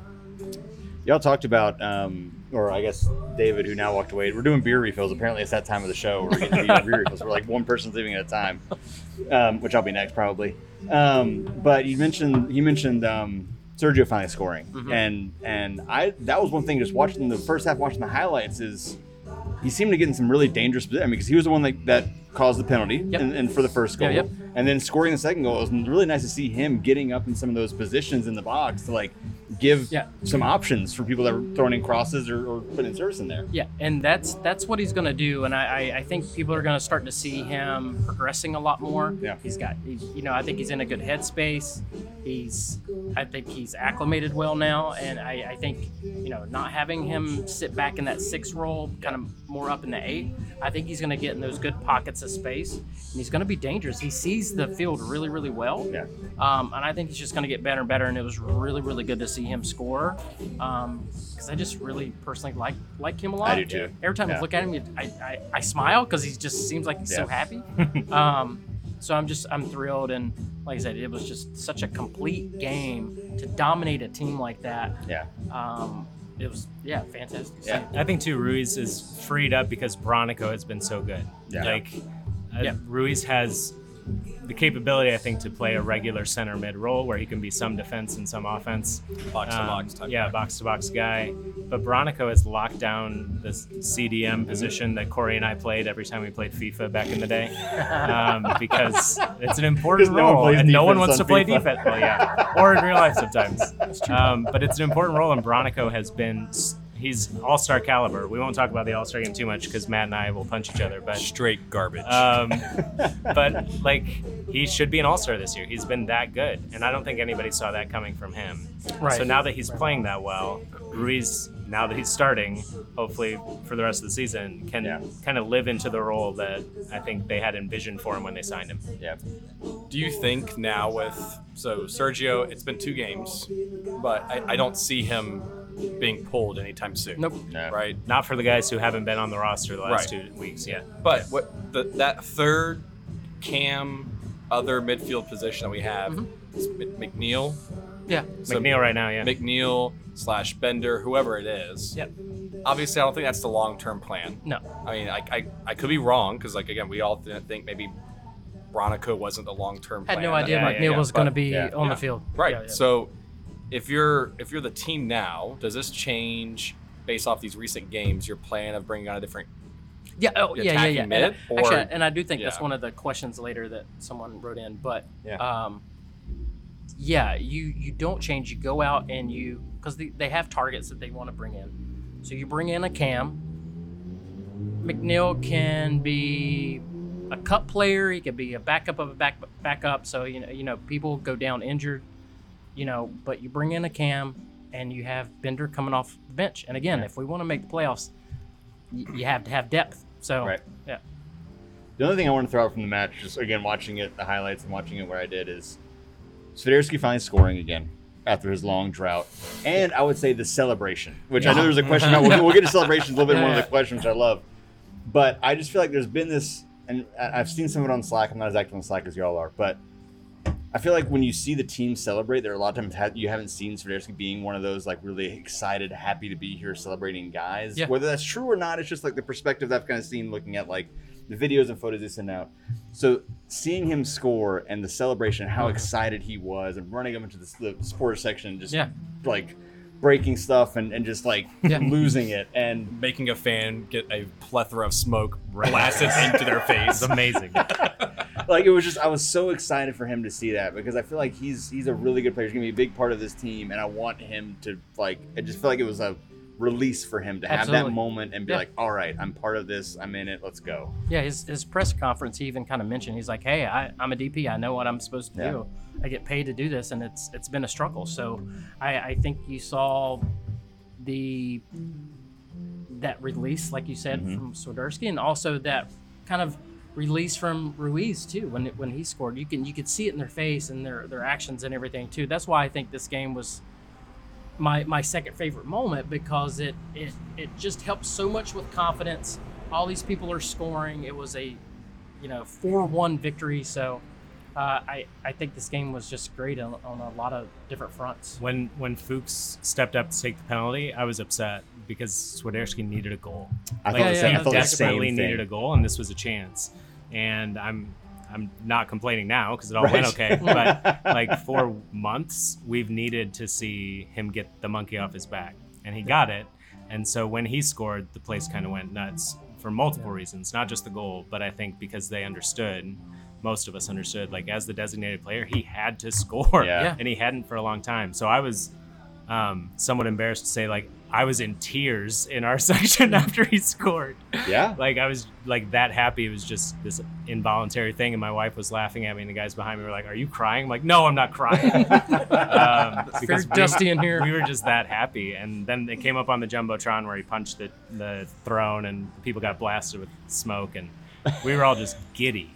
Y'all talked about, um, or I guess David, who now walked away, we're doing beer refills. Apparently it's that time of the show where we're getting beer refills. We're like one person's leaving at a time, um, which I'll be next probably. Um, but you mentioned, you mentioned um, Sergio finally scoring. Mm-hmm. And and I that was one thing, just watching the first half, watching the highlights, is he seemed to get in some really dangerous positions. I mean, because he was the one that, that caused the penalty yep. and, and for the first goal. Yeah, yep. And then scoring the second goal, it was really nice to see him getting up in some of those positions in the box to like give yeah. some options for people that were throwing in crosses or, or putting service in there. Yeah, and that's that's what he's going to do. And I, I, I think people are going to start to see him progressing a lot more. Yeah. He's got, he, you know, I think he's in a good headspace. He's, I think he's acclimated well now. And I, I think, you know, not having him sit back in that six role, kind of more up in the eight, I think he's going to get in those good pockets of space and he's going to be dangerous. He sees the field really, really well. Yeah. Um, and I think he's just going to get better and better. And it was really, really good to see him score. Um, because I just really personally like like him a lot. I do too. Every time yeah. I look at him, I, I, I smile because he just seems like he's yeah. so happy. um, so I'm just, I'm thrilled. And like I said, it was just such a complete game to dominate a team like that. Yeah. Um, it was, yeah, fantastic. Yeah. I think too, Ruiz is freed up because Bronico has been so good. Yeah. Like, uh, yeah. Ruiz has the capability, I think, to play a regular center mid role where he can be some defense and some offense. Box um, to box type. Yeah, box to box guy. But Bronico has locked down this C D M mm-hmm. position that Corey and I played every time we played FIFA back in the day um, because it's an important role no and no one wants on to play FIFA. defense. Well, yeah, or in real life sometimes. Um, but it's an important role, and Bronico has been. St- He's all-star caliber. We won't talk about the all-star game too much because Matt and I will punch each other. But straight garbage. Um, but, like, he should be an all-star this year. He's been that good. And I don't think anybody saw that coming from him. Right. So now that he's playing that well, Ruiz, now that he's starting, hopefully for the rest of the season, can yeah. kind of live into the role that I think they had envisioned for him when they signed him. Yeah. Do you think now with – so, Sergio, it's been two games, but I, I don't see him – being pulled anytime soon. Nope. No. Right? Not for the guys who haven't been on the roster the last right. two weeks yet. But yeah. what the, that third cam other midfield position that we have mm-hmm. is McNeil. Yeah. So McNeil right now, yeah. McNeil slash Bender, whoever it is. Yep. Obviously, I don't think that's the long-term plan. No. I mean, I I, I could be wrong because, like, again, we all think maybe Bronico wasn't the long-term plan. Had no idea McNeil yeah, yeah, yeah, was going to be yeah, on yeah. the field. Right. Yeah, yeah. So... If you're if you're the team now, does this change based off these recent games? Your plan of bringing on a different yeah oh yeah yeah yeah mid, and, I, or, actually, and I do think yeah. that's one of the questions later that someone wrote in. But yeah, um, yeah you you don't change. You go out and you because they, they have targets that they want to bring in. So you bring in a cam. McNeil can be a cut player. He could be a backup of a back backup. So you know you know people go down injured. You know, but you bring in a cam and you have Bender coming off the bench. And again, yeah. if we want to make the playoffs, y- you have to have depth. So, right. yeah. The only thing I want to throw out from the match, just again, watching it, the highlights and watching it where I did, is Świderski finally scoring again after his long drought. And I would say the celebration, which yeah. I know there's a question about. We'll, we'll get to celebrations a little bit in yeah. one of the questions I love. But I just feel like there's been this, and I've seen some of it on Slack. I'm not as active on Slack as y'all are, but I feel like when you see the team celebrate, there are a lot of times you haven't seen Świderski being one of those like really excited, happy to be here celebrating guys. Yeah. Whether that's true or not, it's just like the perspective I've kind of seen looking at like the videos and photos they send out. So seeing him score and the celebration, how excited he was and running up into the, the sports section, just yeah. like breaking stuff and, and just like yeah. losing it and making a fan get a plethora of smoke blasted into their face. Amazing. Like, it was just, I was so excited for him to see that, because I feel like he's he's a really good player. He's going to be a big part of this team, and I want him to, like, I just feel like it was a release for him to have Absolutely. that moment and be yeah. like, all right, I'm part of this. I'm in it. Let's go. Yeah, his his press conference, he even kind of mentioned, he's like, hey, I, I'm a D P. I know what I'm supposed to yeah. do. I get paid to do this, and it's it's been a struggle. So I, I think you saw the that release, like you said, mm-hmm. from Świderski, and also that kind of release from Ruiz too. When when he scored, you can you could see it in their face and their their actions and everything too. That's why I think this game was my my second favorite moment, because it it it just helped so much with confidence. All these people are scoring. It was a you know four one victory. So uh, I I think this game was just great on, on a lot of different fronts. When when Fuchs stepped up to take the penalty, I was upset, because Świderski needed a goal. I like, thought, yeah, yeah, I thought desperately the same needed thing. a goal, and this was a chance. And I'm I'm not complaining now, because it all right. went okay. But like for months, we've needed to see him get the monkey off his back, and he got it. And so when he scored, the place kind of went nuts for multiple yeah. reasons, not just the goal, but I think because they understood, most of us understood, like as the designated player, he had to score, yeah. and he hadn't for a long time. So I was um, somewhat embarrassed to say, like, I was in tears in our section after he scored. Yeah. Like I was like that happy. It was just this involuntary thing. And my wife was laughing at me, and the guys behind me were like, are you crying? I'm like, no, I'm not crying. um, because we, dusty in here. We were just that happy. And then it came up on the Jumbotron where he punched the, the throne, and people got blasted with smoke, and we were all just giddy.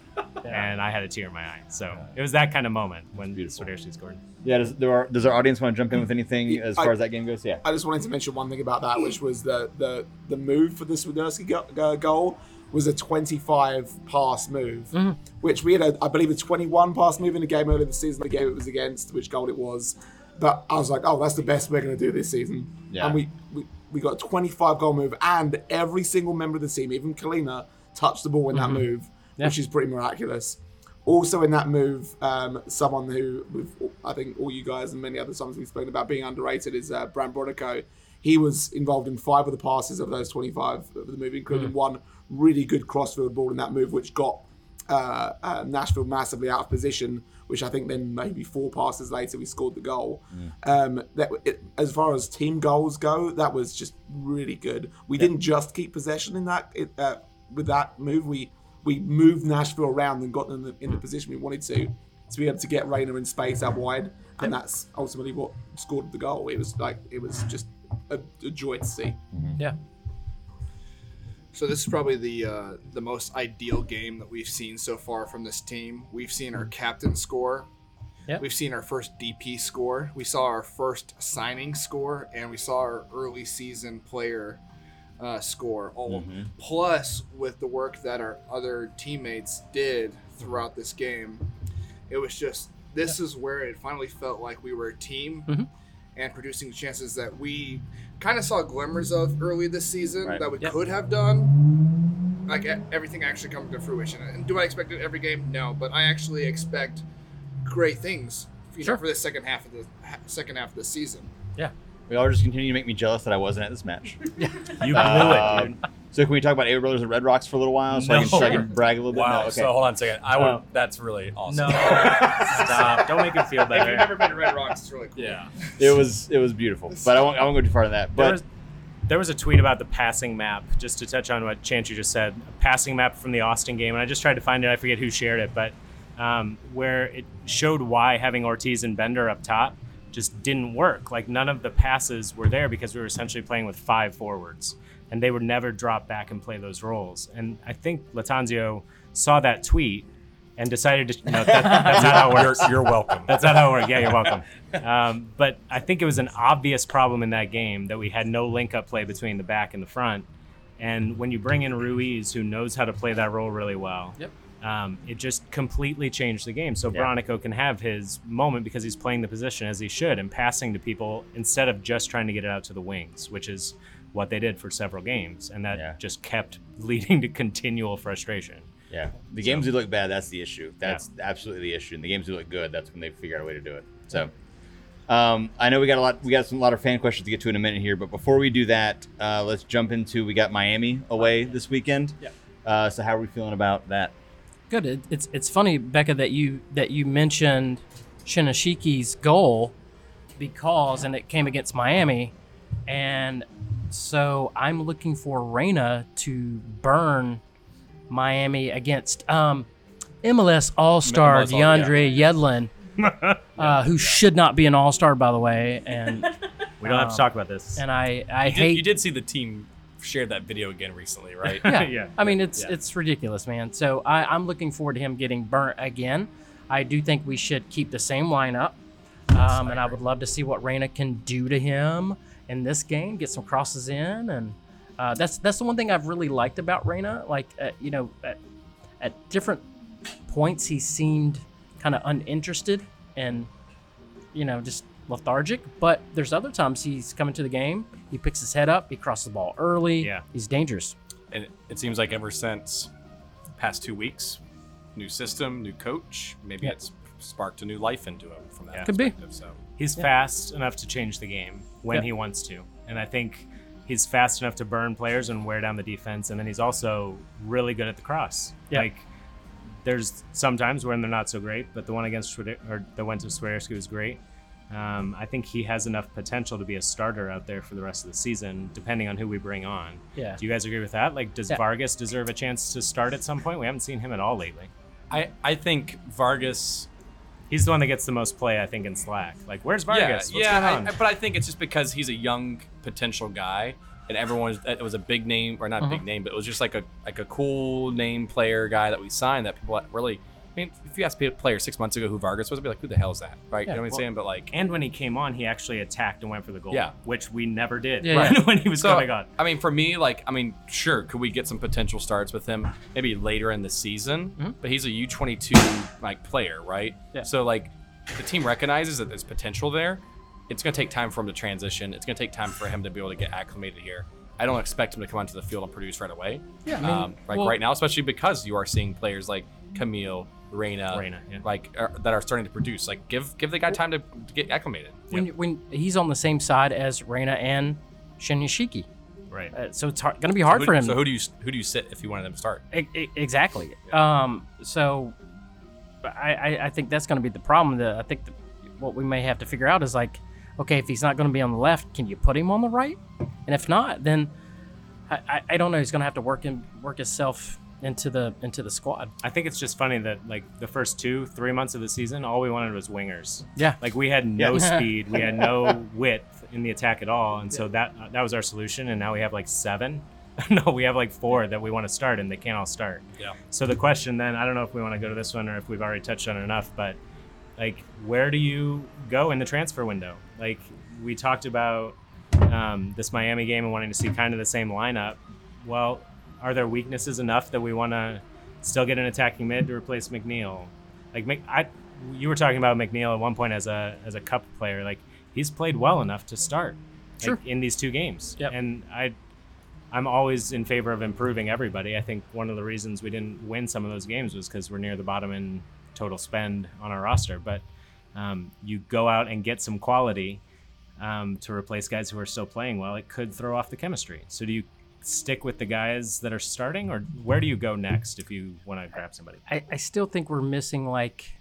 Yeah. And I had a tear in my eye. So yeah. it was that kind of moment when Świderski scored. Yeah, does, there are, does our audience want to jump in with anything yeah, as far I, as that game goes? Yeah. I just wanted to mention one thing about that, which was the the, the move for the Świderski go, go, goal was a twenty-five pass move, mm-hmm. which we had, a, I believe, a twenty-one pass move in a game earlier this season, the game it was against, which goal it was. But I was like, oh, that's the best we're going to do this season. Yeah. And we, we, we got a twenty-five goal move, and every single member of the team, even Kalina, touched the ball in mm-hmm. that move. Yeah. Which is pretty miraculous. Also in that move, um, someone who we've, I think all you guys and many other times we've spoken about being underrated is uh, Brandt Bronico. He was involved in five of the passes of those twenty-five of the move, including mm. one really good crossfield ball in that move, which got uh, uh, Nashville massively out of position, which I think then maybe four passes later we scored the goal. Mm. Um, that it, as far as team goals go, that was just really good. We yeah. didn't just keep possession in that it, uh, with that move. We We moved Nashville around and got them in the, in the position we wanted to, to be able to get Reyna in space out wide, and that's ultimately what scored the goal. It was like it was just a, a joy to see. Mm-hmm. Yeah. So this is probably the uh, the most ideal game that we've seen so far from this team. We've seen our captain score. Yep. We've seen our first D P score. We saw our first signing score, and we saw our early season player Uh, score all mm-hmm. plus with the work that our other teammates did throughout this game. It was just this yeah. is where it finally felt like we were a team mm-hmm. and producing chances that we kind of saw glimmers of early this season right. that we yeah. could have done. Like everything actually come to fruition. And do I expect it every game? No, but I actually expect great things you sure. know, for the second half of the second half of the season. Yeah. We all just continue to make me jealous that I wasn't at this match. You blew uh, it, dude. So can we talk about Aver Brothers and Red Rocks for a little while so no. I can start to brag a little bit? Wow, no, okay. So hold on a second. I um, would, that's really awesome. No, stop. Don't make it feel better. If you've never been to Red Rocks, it's really cool. Yeah. It was it was beautiful, but I won't, I won't go too far into that. But there was, there was a tweet about the passing map, just to touch on what Chantry just said, a passing map from the Austin game, and I just tried to find it. I forget who shared it, but um, where it showed why having Ortiz and Bender up top just didn't work. Like none of the passes were there because we were essentially playing with five forwards, and they would never drop back and play those roles. And I think Lattanzio saw that tweet and decided to. No, that, that's not how it works. You're, you're welcome. That's not how it works. Yeah, you're welcome. Um, but I think it was an obvious problem in that game that we had no link-up play between the back and the front. And when you bring in Ruiz, who knows how to play that role really well. Yep. Um, it just completely changed the game. So yeah. Bronico can have his moment because he's playing the position as he should and passing to people instead of just trying to get it out to the wings, which is what they did for several games. And that yeah. just kept leading to continual frustration. Yeah. The games so. we look bad, that's the issue. That's yeah. absolutely the issue. And the games we look good, that's when they figure out a way to do it. So um, I know we got a lot, we got some, a lot of fan questions to get to in a minute here. But before we do that, uh, let's jump into, we got Miami away this weekend. Yeah. Uh, so how are we feeling about that? Good. It, it's it's funny, Becca, that you that you mentioned Shin Yoshiki's goal, because and it came against Miami, and so I'm looking for Reyna to burn Miami against um, M L S All-Star M L S DeAndre yeah. Yedlin, uh, who yeah. should not be an All-Star, by the way. And we don't um, have to talk about this. And I, I you did, hate you did see the team shared that video again recently, right? Yeah. yeah. I mean, it's yeah. it's ridiculous, man. So I, I'm looking forward to him getting burnt again. I do think we should keep the same lineup, um, and I would love to see what Reyna can do to him in this game. Get some crosses in, and uh, that's that's the one thing I've really liked about Reyna. Like, uh, you know, at, at different points he seemed kind of uninterested and, you know, just lethargic. But there's other times he's coming to the game, he picks his head up, he crosses the ball early. Yeah, he's dangerous. And it seems like ever since the past two weeks. New system, new coach. Maybe yep. it's sparked a new life into him from that yeah. perspective. Could be. So. He's yep. fast enough to change the game when yep. he wants to. And I think he's fast enough to burn players and wear down the defense. And then he's also really good at the cross. Yep. Like, there's sometimes when they're not so great, but the one against or the one to Świderski was great. Um, I think he has enough potential to be a starter out there for the rest of the season, depending on who we bring on. Yeah. Do you guys agree with that? Like, does yeah. Vargas deserve a chance to start at some point? We haven't seen him at all lately. I, I think Vargas... He's the one that gets the most play, I think, in Slack. Like, where's Vargas? Yeah, yeah I, I, but I think it's just because he's a young potential guy, and everyone was, it was a big name, or not a mm-hmm. big name, but it was just like a like a cool name player guy that we signed that people really... I mean, if you asked a player six months ago who Vargas was, I'd be like, who the hell is that? Right? Yeah, you know what I'm well, saying? But like... And when he came on, he actually attacked and went for the goal, yeah. which we never did yeah, right? yeah. when he was so, coming on. I mean, for me, like, I mean, sure, could we get some potential starts with him maybe later in the season? Mm-hmm. But he's a U twenty-two like player, right? Yeah. So like, the team recognizes that there's potential there. It's going to take time for him to transition. It's going to take time for him to be able to get acclimated here. I don't expect him to come onto the field and produce right away. Yeah, I mean, um, like well, right now, especially because you are seeing players like Camille, Reyna, Reyna yeah. like are, that are starting to produce. Like, give give the guy time to, to get acclimated. When yep. when he's on the same side as Reyna and Shin Yoshiki, right? Uh, so it's hard, gonna be hard so who, for him. So who do you who do you sit if you wanted them to start? I, I, exactly. Yeah. Um. So, I, I I think that's gonna be the problem. That I think the, what we may have to figure out is like, okay, if he's not gonna be on the left, can you put him on the right? And if not, then I I don't know. He's gonna have to work in work himself. into the into the squad. I think it's just funny that like the first two, three months of the season, all we wanted was wingers. Yeah. Like we had no yeah. speed, we had no width in the attack at all. And yeah. so that that was our solution, and now we have like seven. no, we have like four that we want to start and they can't all start. Yeah. So the question then, I don't know if we want to go to this one or if we've already touched on it enough, but like where do you go in the transfer window? Like we talked about um, this Miami game and wanting to see kind of the same lineup. Well, are there weaknesses enough that we want to still get an attacking mid to replace McNeil? Like, I, you were talking about McNeil at one point as a as a cup player. Like, he's played well enough to start sure. like, in these two games. Yep. And I, I'm always in favor of improving everybody. I think one of the reasons we didn't win some of those games was because we're near the bottom in total spend on our roster. But um, you go out and get some quality um, to replace guys who are still playing well. It could throw off the chemistry. So do you stick with the guys that are starting, or where do you go next if you want to grab somebody? I, I still think we're missing like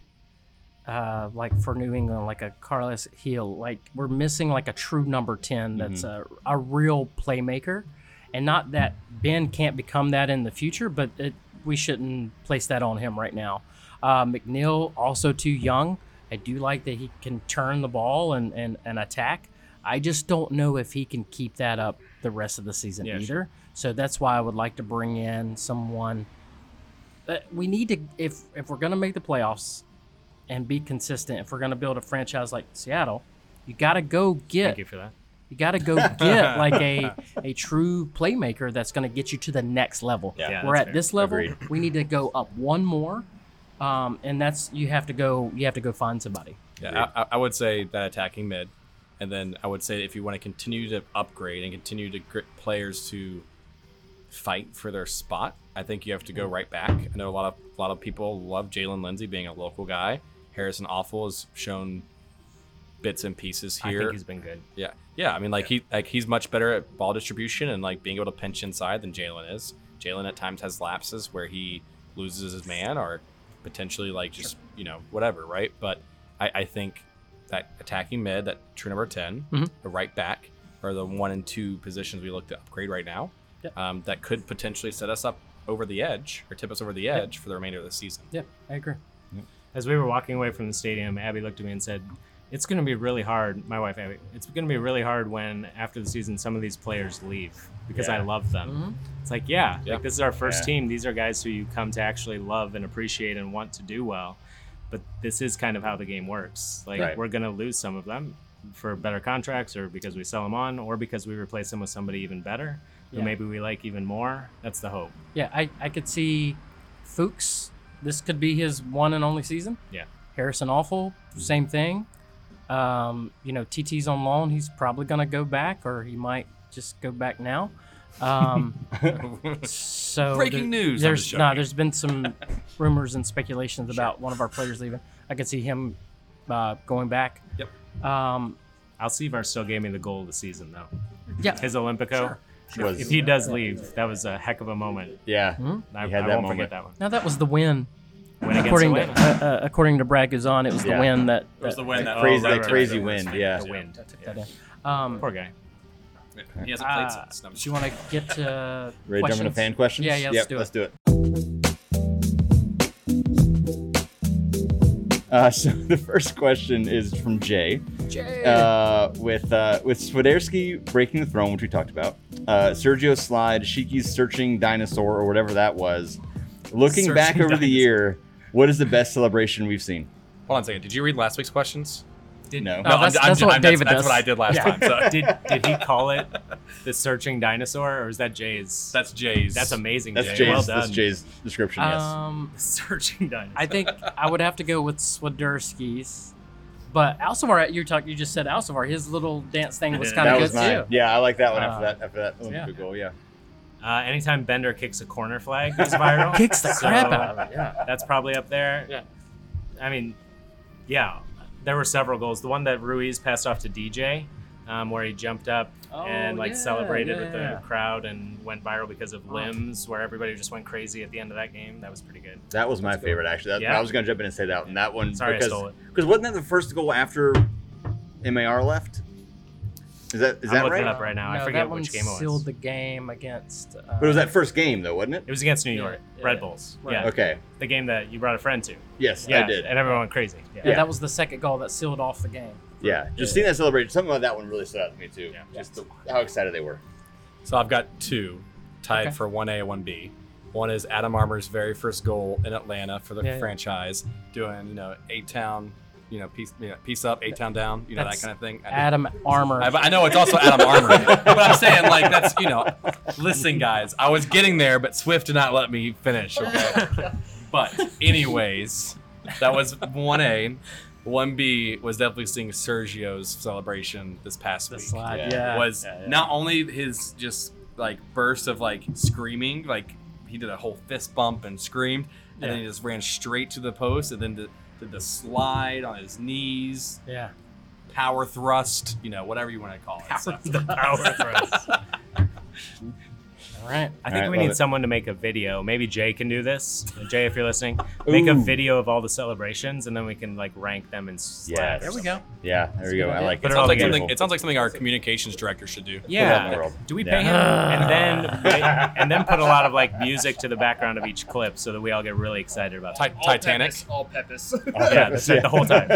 uh like for New England, like a Carlos Hill. Like we're missing like a true number ten that's mm-hmm. a, a real playmaker, and not that Ben can't become that in the future, but it, we shouldn't place that on him right now. uh McNeil also too young. I do like that he can turn the ball and and, and attack. I just don't know if he can keep that up the rest of the season yeah, either. Sure. So that's why I would like to bring in someone. But we need to, if if we're going to make the playoffs and be consistent, if we're going to build a franchise like Seattle, you got to go get. Thank you for that. You got to go get like a a true playmaker that's going to get you to the next level. Yeah, yeah, we're at fair. This level. Agreed. We need to go up one more, um, and that's you have to go. You have to go find somebody. Yeah, I, I would say that attacking mid. And then I would say if you want to continue to upgrade and continue to get players to fight for their spot, I think you have to go right back. I know a lot of a lot of people love Jalen Lindsey being a local guy. Harrison Awful has shown bits and pieces here. I think he's been good. Yeah, yeah. I mean, like yeah. he like he's much better at ball distribution and like being able to pinch inside than Jalen is. Jalen at times has lapses where he loses his man or potentially like just, sure. you know, whatever, right? But I, I think that attacking mid, that true number ten, mm-hmm. the right back, are the one and two positions we look to upgrade right now. Yeah. Um, that could potentially set us up over the edge or tip us over the edge yeah. for the remainder of the season. Yeah, I agree. Yeah. As we were walking away from the stadium, Abby looked at me and said, it's going to be really hard, my wife Abby, it's going to be really hard when after the season some of these players leave because yeah. I love them. Mm-hmm. It's like, yeah, yeah, like this is our first yeah. team. These are guys who you come to actually love and appreciate and want to do well. But this is kind of how the game works. Like right. we're going to lose some of them for better contracts or because we sell them on or because we replace them with somebody even better who yeah. maybe we like even more. That's the hope. Yeah, I, I could see Fuchs. This could be his one and only season. Yeah. Harrison Awful, same thing. Um, you know, T T's on loan. He's probably going to go back, or he might just go back now. Um, so breaking there, news. There's no, nah, there's been some rumors and speculations about sure. one of our players leaving. I could see him uh, going back. Yep. Um, Alcivar still gave me the goal of the season, though. Yeah. His Olympico. Sure. Sure. If he does leave, that was a heck of a moment. Yeah. Mm-hmm. I, I won't moment. forget that one. Now that was the win. Win according to uh, uh, according to Brad Guzan, it was yeah. the win that, that it was the win that crazy, oh, right, that crazy right, right, wind. Yeah. The wind. Yeah. That um, poor guy. He hasn't played uh, since. Do you want to get to ready to jump into fan questions? Yeah, yeah. Let's, yep, do, it. let's do it. Uh, so the first question is from Jay. Jay. Uh, with uh, with Świderski breaking the throne, which we talked about. Uh, Sergio's slide, Shiki's searching dinosaur or whatever that was. Looking searching back over dinosaur. the year. What is the best celebration we've seen? Hold on a second. Did you read last week's questions? Did, no. no. That's, I'm, that's I'm, what I'm, David that's, does. That's what I did last yeah. time. So. Did did he call it the searching dinosaur, or is that Jay's? That's Jay's. That's amazing, that's Jay. Jay's, well done. That's Jay's description, yes. Um, searching dinosaur. I think I would have to go with Swiderski's. But Alcivar, you talk, you just said Alcivar. His little dance thing was kind of good, mine. too. Yeah, I like that one after uh, that After that Olympic yeah. goal, yeah. Uh, anytime Bender kicks a corner flag, it's viral. Kicks the so, crap out of it. Yeah, that's probably up there. Yeah, I mean, yeah, there were several goals. The one that Ruiz passed off to D J, um, where he jumped up oh, and like yeah, celebrated yeah, with the yeah. crowd and went viral because of oh. limbs, where everybody just went crazy at the end of that game. That was pretty good. That was my that's favorite, good. actually. That, yeah. I was going to jump in and say that one. That one, sorry, because, I stole it. Because wasn't that the first goal after M A R left? Is that is I'm that looking right? it up right now. No, I forget which game it was. Sealed the game against. Uh, but it was that first game though, wasn't it? It was against New York yeah, Red yeah, Bulls. Right. Yeah. Okay. The game that you brought a friend to. Yes, yeah, I did. And everyone went crazy. Yeah. yeah. That was the second goal that sealed off the game. Yeah. Just yeah. seeing that celebration. Something about that one really stood out to me too. Yeah. Just the, how excited they were. So I've got two, tied okay. for one A and one B. One is Adam Armour's very first goal in Atlanta for the yeah, franchise, yeah. doing you know eight town. You know, peace, you know, peace up, eight town down, you know, that's that kind of thing. I Adam Armour. I, I know it's also Adam Armour, but I'm saying, like, that's, you know, listen, guys, I was getting there, but Swift did not let me finish. Okay? But anyways, that was one A. one B was definitely seeing Sergio's celebration this past the week. Slide. Yeah. Yeah. Was yeah, yeah. not only his just, like, burst of, like, screaming, like, he did a whole fist bump and screamed, and yeah. then he just ran straight to the post, and then the did the slide on his knees, yeah, power thrust, you know, whatever you want to call it. Power, so. The power thrust. All right. I think right, we need it. someone to make a video. Maybe Jay can do this. Jay, if you're listening, make Ooh. a video of all the celebrations, and then we can like rank them in Slack. Yes. There we go. Yeah, there we go. I like it. It sounds like, something, it sounds like something our communications director should do. Yeah. Do we pay yeah. him? and then and then put a lot of like music to the background of each clip so that we all get really excited about it. T- Titanic. Pepis, all Pepis. Oh, yeah, that's yeah. the whole time.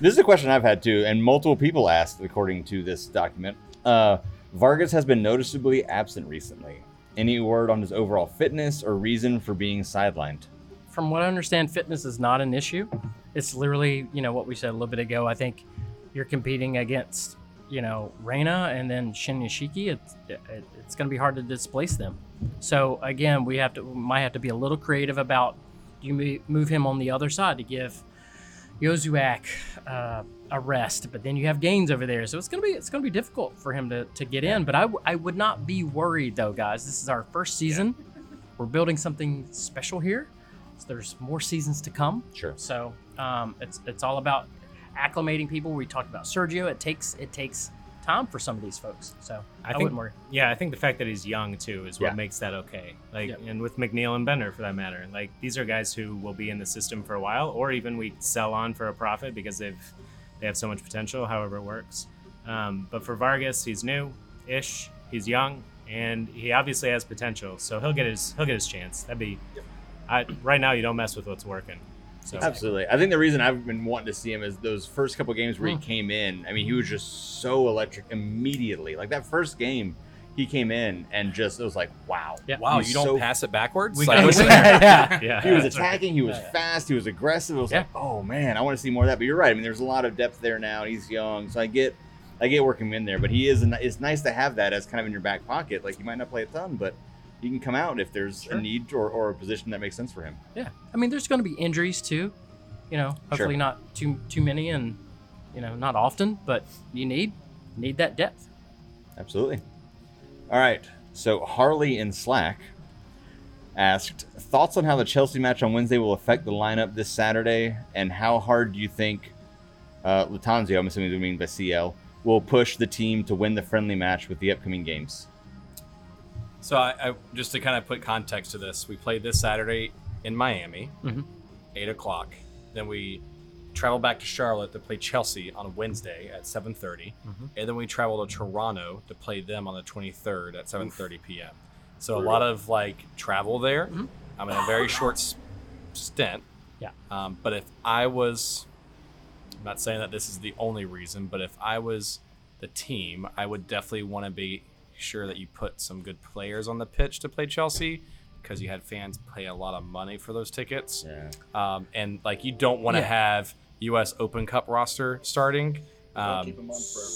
This is a question I've had too, and multiple people asked according to this document. Uh, Vargas has been noticeably absent recently. Any word on his overall fitness or reason for being sidelined? From what I understand, fitness is not an issue. It's literally, you know, what we said a little bit ago. I think you're competing against, you know, Reyna and then Shin Yoshiki. It's, it, it's going to be hard to displace them. So, again, we have to we might have to be a little creative about you move him on the other side to give Yozuak uh, a rest, but then you have Gaines over there, so it's gonna be it's gonna be difficult for him to, to get yeah. in. But I, w- I would not be worried though, guys. This is our first season. Yeah. We're building something special here. So there's more seasons to come. Sure. So um, it's it's all about acclimating people. We talked about Sergio. It takes it takes time for some of these folks. So I, I think, wouldn't worry. Yeah, I think the fact that he's young too is what yeah. makes that okay. Like, yep. and with McNeil and Bender for that matter, like these are guys who will be in the system for a while, or even we sell on for a profit because they've they have so much potential. However it works. Um, but for Vargas, he's new-ish. He's young, and he obviously has potential. So he'll get his he'll get his chance. That'd be. Yep. I, right now, you don't mess with what's working. So. Absolutely. I think the reason I've been wanting to see him is those first couple games where mm. he came in. I mean, he was just so electric immediately. Like that first game, he came in and just it was like, wow, yeah. wow, you don't so... pass it backwards. We got yeah. yeah, he was attacking. He was yeah, yeah. fast. He was aggressive. It was yeah. like, oh man, I want to see more of that. But you're right. I mean, there's a lot of depth there now. He's young, so I get, I get working him in there. But he is. An, it's nice to have that as kind of in your back pocket. Like you might not play a ton, but. You can come out if there's sure. a need or, or a position that makes sense for him. Yeah. I mean, there's going to be injuries too, you know, hopefully sure. not too too many and, you know, not often, but you need need that depth. Absolutely. All right. So Harley in Slack asked, thoughts on how the Chelsea match on Wednesday will affect the lineup this Saturday and how hard do you think uh, Lattanzio, I'm assuming you mean by C L, will push the team to win the friendly match with the upcoming games? So I, I just to kind of put context to this, we played this Saturday in Miami, mm-hmm. eight o'clock. Then we travel back to Charlotte to play Chelsea on Wednesday at seven thirty, mm-hmm. and then we travel to Toronto to play them on the twenty third at seven thirty p.m. So Brutal. a lot of like travel there. Mm-hmm. I'm in a very short stint. Yeah. Um, but if I was, I'm not saying that this is the only reason, but if I was the team, I would definitely want to be. Sure that you put some good players on the pitch to play Chelsea because you had fans pay a lot of money for those tickets. Yeah. Um, and like you don't want to yeah. have U S Open Cup roster starting, um, don't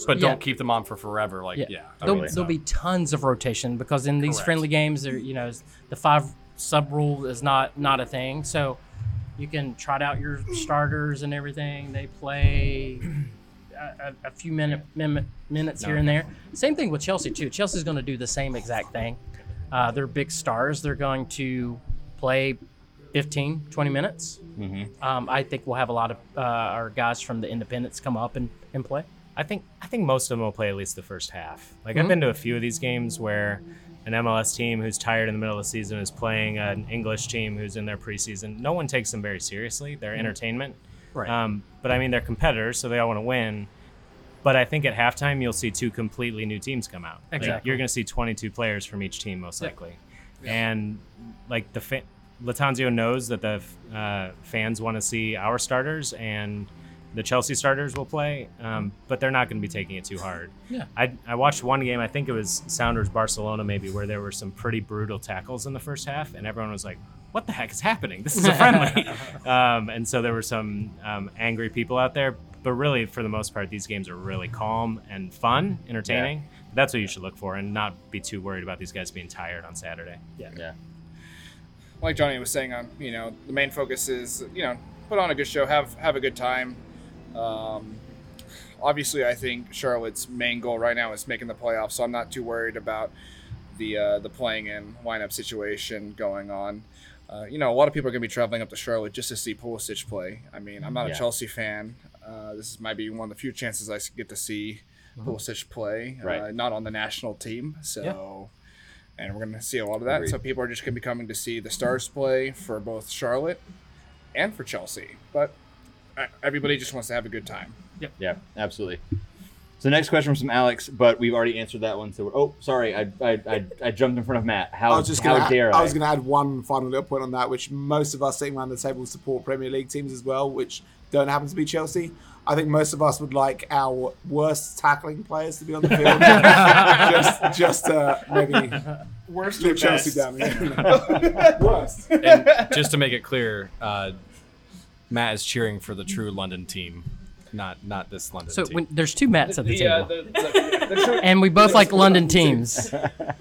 but yeah. don't keep them on for forever. Like, yeah, yeah there'll, really there'll be tons of rotation because in these Correct. friendly games, there you know the five sub rule is not not a thing. So you can trot out your starters and everything. They play. A, a few minute, minute minutes no, here and there. No. Same thing with Chelsea too. Chelsea's going to do the same exact thing. Uh, they're big stars. They're going to play fifteen, twenty minutes. Mm-hmm. Um, I think we'll have a lot of uh, our guys from the independents come up and, and play. I think I think most of them will play at least the first half. Like mm-hmm. I've been to a few of these games where an M L S team who's tired in the middle of the season is playing an English team who's in their preseason. No one takes them very seriously. They're mm-hmm. entertainment. Right. Um, but I mean, they're competitors, so they all want to win. But I think at halftime, you'll see two completely new teams come out. Exactly. Like, you're going to see twenty-two players from each team, most yep. likely. Yep. And like the fa- Lattanzio knows that the uh, fans want to see our starters and the Chelsea starters will play, um, but they're not going to be taking it too hard. Yeah. I, I watched one game, I think it was Sounders Barcelona maybe, where there were some pretty brutal tackles in the first half, and everyone was like, what the heck is happening? This is a friendly. um, and so there were some um, angry people out there. But really, for the most part, these games are really calm and fun, entertaining. Yeah. That's what you should look for and not be too worried about these guys being tired on Saturday. Yeah. yeah. Like Johnny was saying, um, you know, the main focus is, you know, put on a good show, have, have a good time. Um, obviously, I think Charlotte's main goal right now is making the playoffs, so I'm not too worried about the uh, the playing in lineup situation going on. Uh, you know, a lot of people are going to be traveling up to Charlotte just to see Pulisic play. I mean, I'm not yeah. a Chelsea fan. Uh, this might be one of the few chances I get to see mm-hmm. Pulisic play, right. uh, not on the national team. So, yeah. and we're going to see a lot of that. Agreed. So people are just going to be coming to see the stars play for both Charlotte and for Chelsea. But everybody just wants to have a good time. Yep. Yeah, absolutely. So next question was from Alex, but we've already answered that one. So we're, oh, sorry, I I, I I jumped in front of Matt. How, I was just how gonna dare add, I? I was going to add one final little point on that, which most of us sitting around the table support Premier League teams as well, which don't happen to be Chelsea. I think most of us would like our worst tackling players to be on the field. just just uh, maybe worst or Chelsea down here. Worst. And just to make it clear, uh, Matt is cheering for the true London team. Not not this London so team. So when there's two Matts at the, the table, uh, the, the, the, the show, and we both like London, London teams.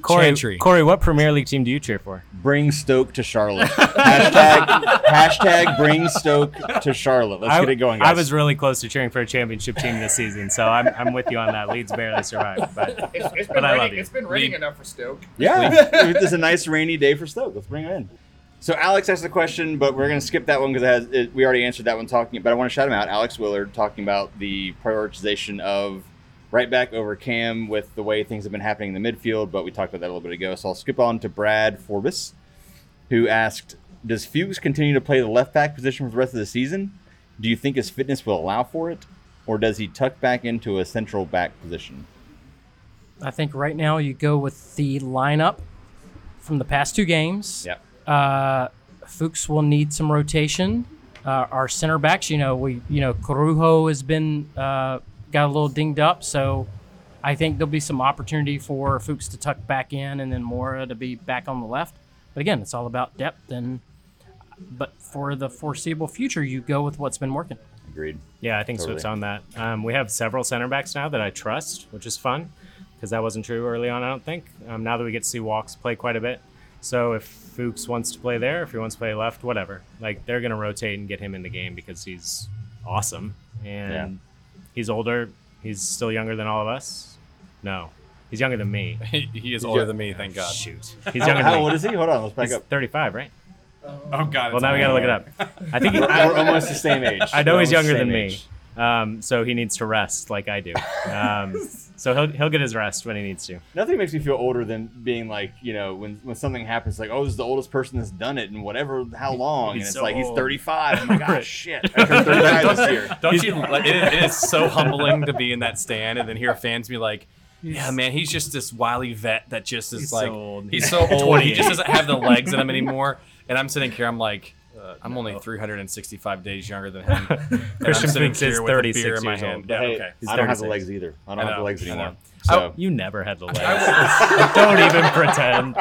Corey, Chantry. Corey, what Premier League team do you cheer for? Bring Stoke to Charlotte. hashtag, hashtag bring Stoke to Charlotte. Let's I, get it going, guys. I was really close to cheering for a championship team this season, so I'm I'm with you on that. Leeds barely survived, but, it's, it's but I love you. It's been raining Le- enough for Stoke. Yeah, it's a nice rainy day for Stoke. Let's bring it in. So Alex asked the question, but we're going to skip that one because it it, we already answered that one talking, but I want to shout him out, Alex Willard, talking about the prioritization of right back over Cam with the way things have been happening in the midfield, but we talked about that a little bit ago. So I'll skip on to Brad Forbes, who asked, does Fuchs continue to play the left back position for the rest of the season? Do you think his fitness will allow for it, or does he tuck back into a central back position? I think right now you go with the lineup from the past two games. Yep. Uh, Fuchs will need some rotation. Uh, our center backs, you know, we, you know, Corujo has been uh, got a little dinged up, so I think there'll be some opportunity for Fuchs to tuck back in, and then Mora to be back on the left. But again, it's all about depth, and but for the foreseeable future, you go with what's been working. Agreed. Yeah, I think totally. Swift's on that. Um, we have several center backs now that I trust, which is fun because that wasn't true early on, I don't think. Um, now that we get to see Walks play quite a bit. So if Fuchs wants to play there, if he wants to play left, whatever. Like, they're going to rotate and get him in the game because he's awesome. And yeah. he's older. He's still younger than all of us. No. He's younger than me. he, he is older yeah. than me, thank God. Shoot. He's younger than me. What is he? Hold on, let's back he's up. thirty-five, right? Oh, God. Well, now we got to look it up. I think he, we're, I, we're almost the same age. I know we're he's younger than age. me. Um, so he needs to rest like I do. Um, so he'll he'll get his rest when he needs to. Nothing makes me feel older than being like, you know, when, when something happens, like, oh, this is the oldest person that's done it in whatever, how long. He's and it's so like, old. He's thirty-five. I'm like, oh, shit. I turned thirty-five this year. Don't you, like, it, it is so humbling to be in that stand and then hear fans be like, yeah, man, he's just this wily vet that just is he's like, so he's so old. He just doesn't have the legs in him anymore. And I'm sitting here, I'm like, uh, I'm no. only three hundred sixty-five days younger than him. Christian thinks he's thirty-six years old. Yeah, hey, okay. I don't have the legs either. I don't I have the legs anymore. So. I, you never had the legs. Don't even pretend.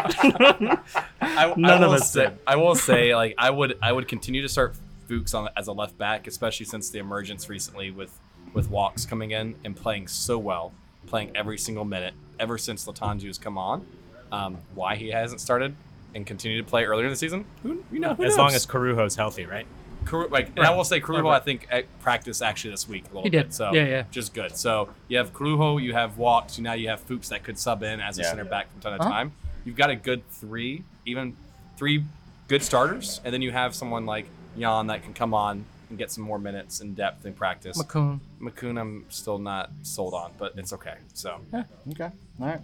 I, None I of us say, did. I will say, like, I would, I would continue to start Fuchs on as a left back, especially since the emergence recently with, with Walks coming in and playing so well, playing every single minute ever since Lattanzio has come on. Um, why he hasn't started and continue to play earlier in the season, who, you know, who as knows? Long as Corujo's healthy, right? Coru- like, and right. I will say Corujo, right. I think, practiced actually this week a little he did. bit. So yeah, yeah. Just good. So you have Corujo, you have Walks, now you have Fuchs that could sub in as a yeah, center yeah. back from time to time. Uh-huh. You've got a good three, even three good starters, and then you have someone like Jan that can come on and get some more minutes in depth in practice. McCoon. McCoon I'm still not sold on, but it's okay. So yeah. Okay. All right.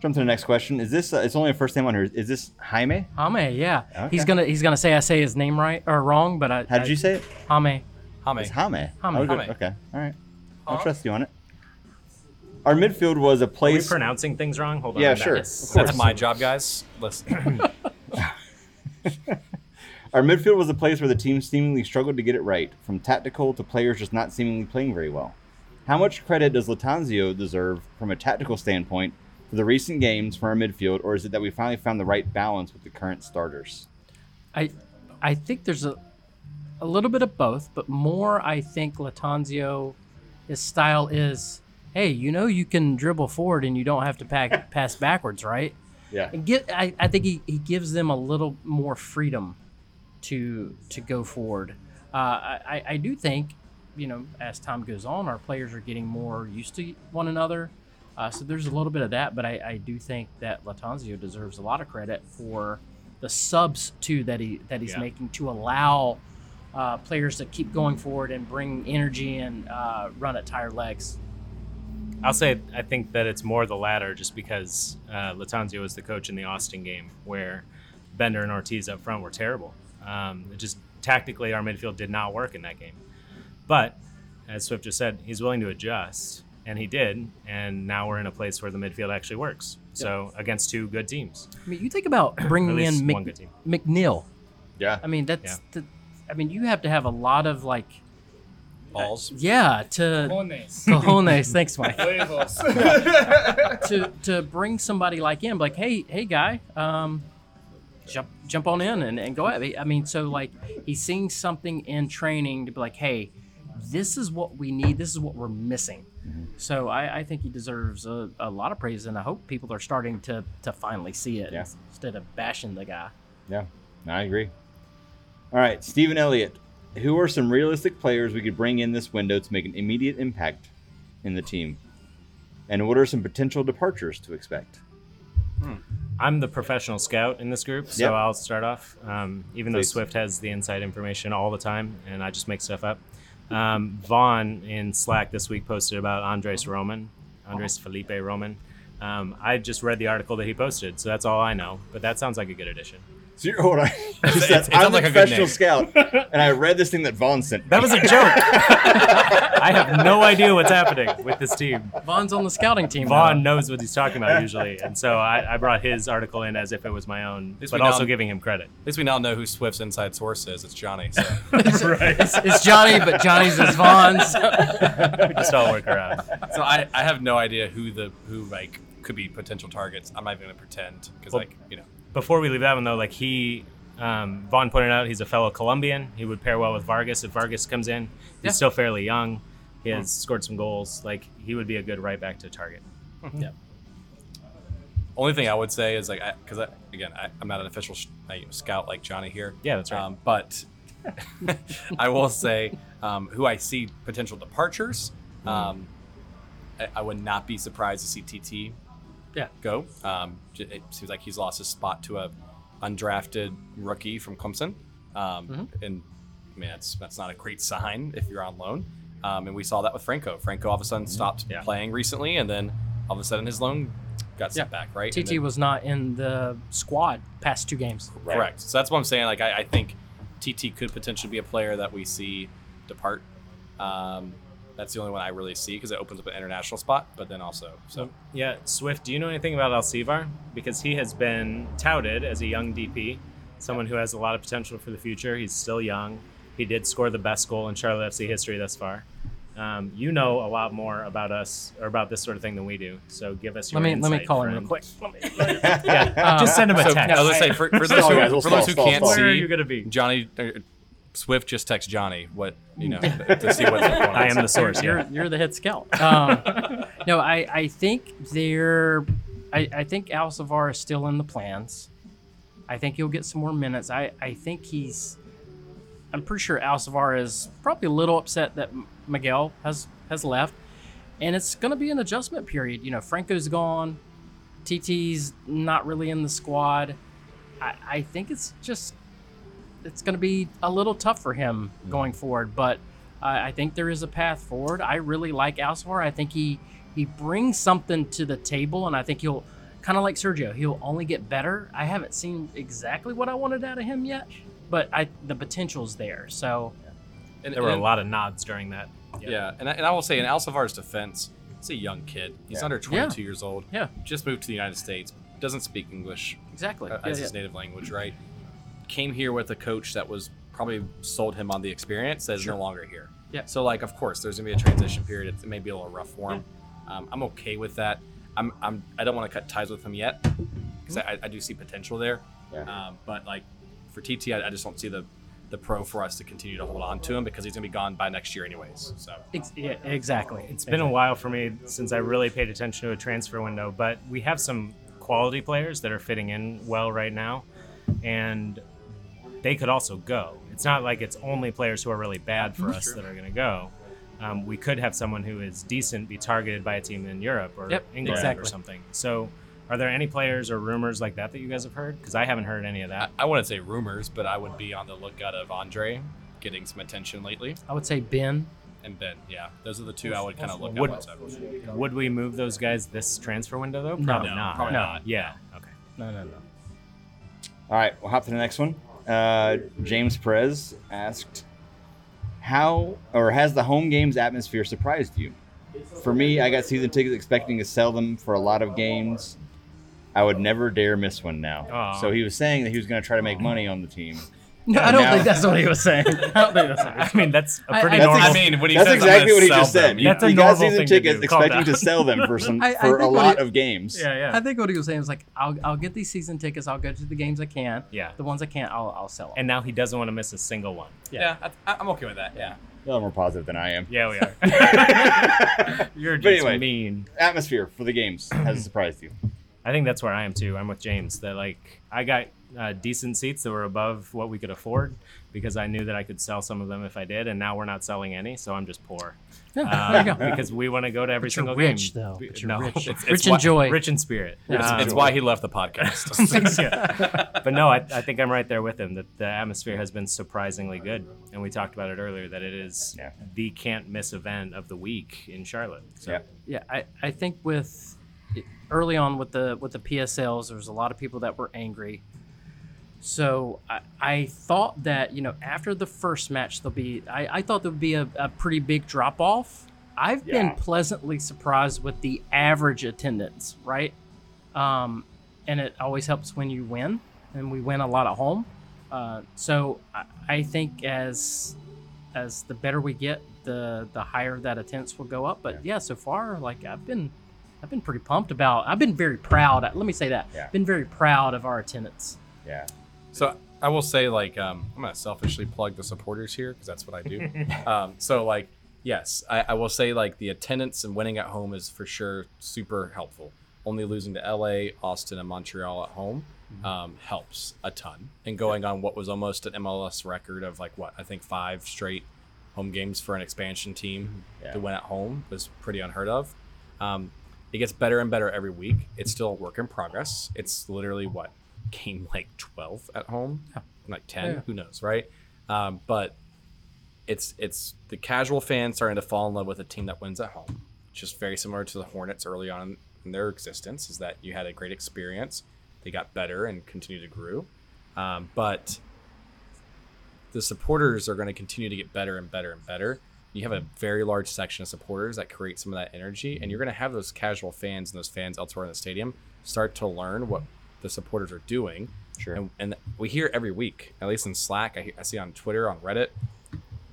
Jump to the next question. Is this? Uh, it's only a first name on here. Is this Jaime? Jaime, yeah. Okay. He's gonna he's gonna say I say his name right or wrong, but I. How did I, you say it? Jaime. Jaime. It's Jaime. Jaime. Jaime. Okay. All right. I'll huh? trust you on it. Our midfield was a place. Are we pronouncing things wrong? Hold on. Yeah, sure. Yes. That's my job, guys. Listen. Our midfield was a place where the team seemingly struggled to get it right, from tactical to players just not seemingly playing very well. How much credit does Lattanzio deserve from a tactical standpoint? The recent games for our midfield, or is it that we finally found the right balance with the current starters? I I think there's a a little bit of both, but more I think Lattanzio, his style is, hey, you know you can dribble forward and you don't have to pack, pass backwards, right? Yeah. And get, I, I think he, he gives them a little more freedom to to go forward. Uh, I, I do think, you know, as time goes on, our players are getting more used to one another. Uh, so there's a little bit of that, but I, I do think that Lattanzio deserves a lot of credit for the subs too that he that he's yeah. making to allow uh, players to keep going forward and bring energy and uh, run at tired legs. I'll say I think that it's more the latter, just because uh, Lattanzio was the coach in the Austin game where Bender and Ortiz up front were terrible. Um, just tactically, our midfield did not work in that game. But as Swift just said, he's willing to adjust. And he did, and now we're in a place where the midfield actually works. So yeah. against two good teams. I mean, you think about bringing in Mc, McNeil. Yeah. I mean, that's. Yeah. The, I mean, you have to have a lot of like. Balls. Uh, yeah. To. Cojones. Cojones. Thanks, Mike. to to bring somebody like him, like, hey, hey, guy, um, jump jump on in and, and go at me. I mean, so like he's seeing something in training to be like, hey, this is what we need. This is what we're missing. Mm-hmm. So I, I think he deserves a, a lot of praise, and I hope people are starting to, to finally see it yeah. instead of bashing the guy. Yeah, I agree. All right, Stephen Elliott. Who are some realistic players we could bring in this window to make an immediate impact in the team? And what are some potential departures to expect? Hmm. I'm the professional scout in this group, so yep. I'll start off. Um, even Please. though Swift has the inside information all the time, and I just make stuff up. Um, Vaughn in Slack this week posted about Andres Roman Andres Felipe Roman. Um, I just read the article that he posted, so that's all I know. But that sounds like a good addition. So you're, hold on. Just, it's, it's I'm like a professional scout, and I read this thing that Vaughn sent me. That was a joke. I have no idea what's happening with this team. Vaughn's on the scouting team. Vaughn now. knows what he's talking about usually, and so I, I brought his article in as if it was my own, but also now, giving him credit. At least we now know who Swift's inside source is. It's Johnny. So. it's, right. it's, it's Johnny, but Johnny's is Vaughn. So. We just all work around. So I, I have no idea who the who like could be potential targets. I'm not even going to pretend because well, like you know. Before we leave that one, though, like he, um, Vaughn pointed out, he's a fellow Colombian. He would pair well with Vargas if Vargas comes in. He's yeah. still fairly young. He has mm. scored some goals. Like, he would be a good right back to target. Mm-hmm. Yeah. Only thing I would say is, like, because, I, I, again, I, I'm not an official sh- scout like Johnny here. Yeah, that's right. Um, but I will say um, who I see potential departures. Um, I, I would not be surprised to see T T. Yeah, go. Um, it seems like he's lost his spot to a undrafted rookie from Clemson, um, mm-hmm. and I mean that's that's not a great sign if you're on loan. Um, and we saw that with Franco. Franco all of a sudden stopped yeah. playing recently, and then all of a sudden his loan got sent yeah. back. Right, T T then, was not in the squad past two games. Correct. correct. So that's what I'm saying. Like I, I think T T could potentially be a player that we see depart. Um, That's the only one I really see because it opens up an international spot, but then also, so. Yeah, Swift, do you know anything about Alcivar? Because he has been touted as a young D P, someone who has a lot of potential for the future. He's still young. He did score the best goal in Charlotte F C history thus far. Um, you know a lot more about us or about this sort of thing than we do, so give us your let me, insight. Let me call friend. him real quick. Let me, let me, yeah, um, just send him a so, text. No, let's say for, for those who, for those who can't see, where are you gonna be? Johnny... Uh, Swift just texts Johnny what you know to see what's going on. I am the source. You're yeah. you're the head scout. Um, no, I, I think they're I, I think Alcivar is still in the plans. I think he'll get some more minutes. I, I think he's I'm pretty sure Alcivar is probably a little upset that Miguel has has left, and it's going to be an adjustment period. You know, Franco's gone, T T's not really in the squad. I, I think it's just. It's going to be a little tough for him going forward, but uh, I think there is a path forward. I really like Alcivar. I think he, he brings something to the table, and I think he'll, kind of like Sergio, he'll only get better. I haven't seen exactly what I wanted out of him yet, but I the potential's there. So, yeah. and, There were and, a lot of nods during that. Yeah, yeah. And, I, and I will say, in Alcivar's defense, he's a young kid. He's yeah. under twenty-two yeah. years old. Yeah, just moved to the United States, doesn't speak English exactly uh, as yeah, his yeah. native language, right? Came here with a coach that was probably sold him on the experience that is sure. no longer here. Yeah. So like, of course, there's gonna be a transition period. It may be a little rough for him. Yeah. Um, I'm okay with that. I'm I'm I don't want to cut ties with him yet because mm-hmm. I, I do see potential there. Yeah. Um, but like for T T, I, I just don't see the the pro for us to continue to hold on to him because he's gonna be gone by next year anyways. So Ex- yeah, exactly. It's been a while for me since I really paid attention to a transfer window, but we have some quality players that are fitting in well right now, and. They could also go. It's not like it's only players who are really bad for us that are going to go. Um, we could have someone who is decent be targeted by a team in Europe or yep, England exactly. or something. So are there any players or rumors like that that you guys have heard? Because I haven't heard any of that. I, I wouldn't say rumors, but I would be on the lookout of Andre getting some attention lately. I would say Ben. And Ben, yeah. Those are the two I would kind of look would, at. Would we move those guys this transfer window, though? Probably no, not. Probably no. not. Yeah. Okay. No, no, no. All right. We'll hop to the next one. Uh, James Perez asked, how or has the home games atmosphere surprised you? For me, I got season tickets expecting to sell them for a lot of games. I would never dare miss one now. Aww. So he was saying that he was going to try to make money on the team. No, and I don't now, think that's what he was saying. I don't think that's what he was saying. I mean, that's a pretty I, I, normal. I mean, what he that's says, exactly what he just them. said. That's he got season tickets expecting to sell them for some I, I for a lot he, of games. Yeah, yeah. I think what he was saying was like, I'll I'll get these season tickets. I'll go to the games I can. Yeah. The ones I can't, I'll I'll sell them. And now he doesn't want to miss a single one. Yeah, yeah I, I'm okay with that. Yeah. You're a little more positive than I am. Yeah, we are. You're just anyway, mean. Atmosphere for the games has surprised you. I think that's where I am too. I'm with James. That like I got uh, decent seats that were above what we could afford because I knew that I could sell some of them if I did, and now we're not selling any, so I'm just poor. Yeah, um, because we want to go to every but single you're rich, game. Though. But you're no, rich, it's, it's rich why, in joy, rich in spirit. Yeah. Um, it's why he left the podcast. Yeah. But no, I, I think I'm right there with him. That the atmosphere has been surprisingly good, and we talked about it earlier. That it is yeah. the can't miss event of the week in Charlotte. So. Yeah, yeah. I, I think with early on with the with the P S Ls, there was a lot of people that were angry. So I, I thought that, you know, after the first match, there'll be, I, I thought there would be a, a pretty big drop off. I've yeah. been pleasantly surprised with the average attendance, right? Um, and it always helps when you win, and we win a lot at home. Uh, so I, I think as as the better we get, the the higher that attendance will go up. But yeah, yeah so far, like I've been, I've been pretty pumped about, I've been very proud. Let me say that. Yeah. I've been very proud of our attendance. Yeah. So I will say, like, um, I'm going to selfishly plug the supporters here because that's what I do. um, so, like, yes, I, I will say, like, the attendance and winning at home is for sure super helpful. Only losing to L A, Austin, and Montreal at home mm-hmm. um, helps a ton. And going yeah. on what was almost an M L S record of, like, what, I think five straight home games for an expansion team mm-hmm. yeah. to win at home was pretty unheard of. Um, it gets better and better every week. It's still a work in progress. It's literally what? Game like twelve at home, like ten, yeah. who knows, right? Um, but it's it's the casual fans starting to fall in love with a team that wins at home, which is very similar to the Hornets early on in their existence, is that you had a great experience, they got better and continued to grow. Um, but the supporters are going to continue to get better and better and better. You have a very large section of supporters that create some of that energy, and you're going to have those casual fans and those fans elsewhere in the stadium start to learn what the supporters are doing. Sure. And, and we hear every week, at least in Slack, I, I see on Twitter, on Reddit,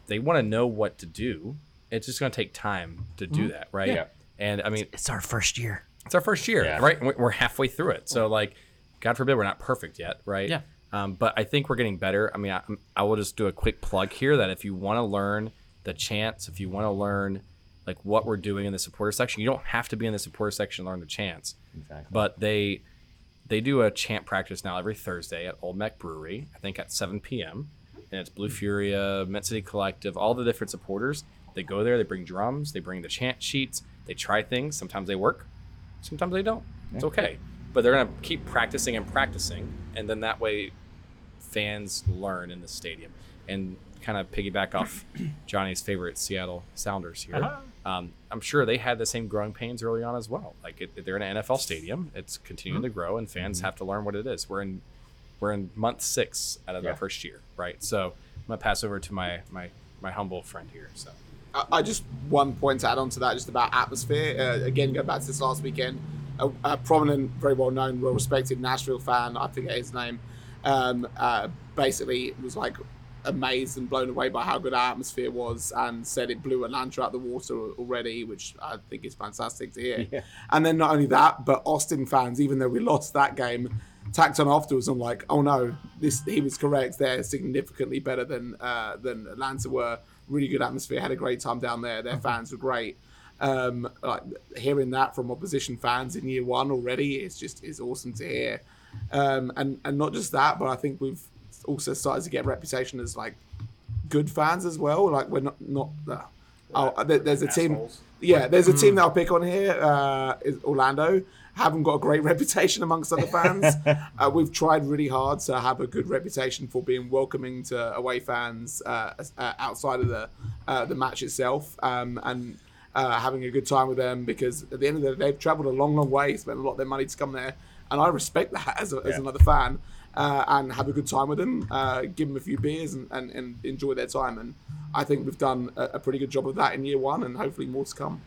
they want to know what to do. It's just going to take time to do mm-hmm. that, right? Yeah. And I mean, it's, it's our first year. It's our first year, yeah. right? And we're halfway through it. So like, God forbid, we're not perfect yet, right? Yeah. Um, but I think we're getting better. I mean, I, I will just do a quick plug here that if you want to learn the chants, if you want to learn like what we're doing in the supporter section, you don't have to be in the supporter section to learn the chants. Exactly. But they... They do a chant practice now every Thursday at Old Mac Brewery, I think at seven p.m. And it's Blue Furia, Mint City Collective, all the different supporters. They go there, they bring drums, they bring the chant sheets, they try things. Sometimes they work, sometimes they don't. It's okay. But they're going to keep practicing and practicing. And then that way fans learn in the stadium. And kind of piggyback off Johnny's favorite Seattle Sounders here. Uh-huh. Um, I'm sure they had the same growing pains early on as well. Like it, they're in an N F L stadium, it's continuing mm-hmm. to grow, and fans mm-hmm. have to learn what it is. We're in we're in month six out of yeah. our first year, right? So I'm gonna pass over to my my my humble friend here. So I, I just one point to add on to that, just about atmosphere. Uh, again, go back to this last weekend. A, a prominent, very well known, well respected Nashville fan, I forget his name, um, uh, basically was like amazed and blown away by how good our atmosphere was, and said it blew Atlanta out of the water already, which I think is fantastic to hear. Yeah. And then not only that, but Austin fans, even though we lost that game, tacked on afterwards. I'm like, oh no, this he was correct. They're significantly better than uh, than Atlanta were. Really good atmosphere. Had a great time down there. Their fans were great. Um, like hearing that from opposition fans in year one already, it's just it's awesome to hear. Um, and and not just that, but I think we've also started to get a reputation as like good fans as well. Like we're not not uh, oh, there, there's a team yeah there's a team that I'll pick on here, uh is Orlando. Haven't got a great reputation amongst other fans. uh, we've tried really hard to have a good reputation for being welcoming to away fans uh, uh outside of the uh the match itself, um and uh having a good time with them, because at the end of the day they've traveled a long long way, spent a lot of their money to come there, and I respect that as, a, yeah. as another fan. Uh, and have a good time with them, uh, give them a few beers and, and, and enjoy their time. And I think we've done a, a pretty good job of that in year one, and hopefully more to come.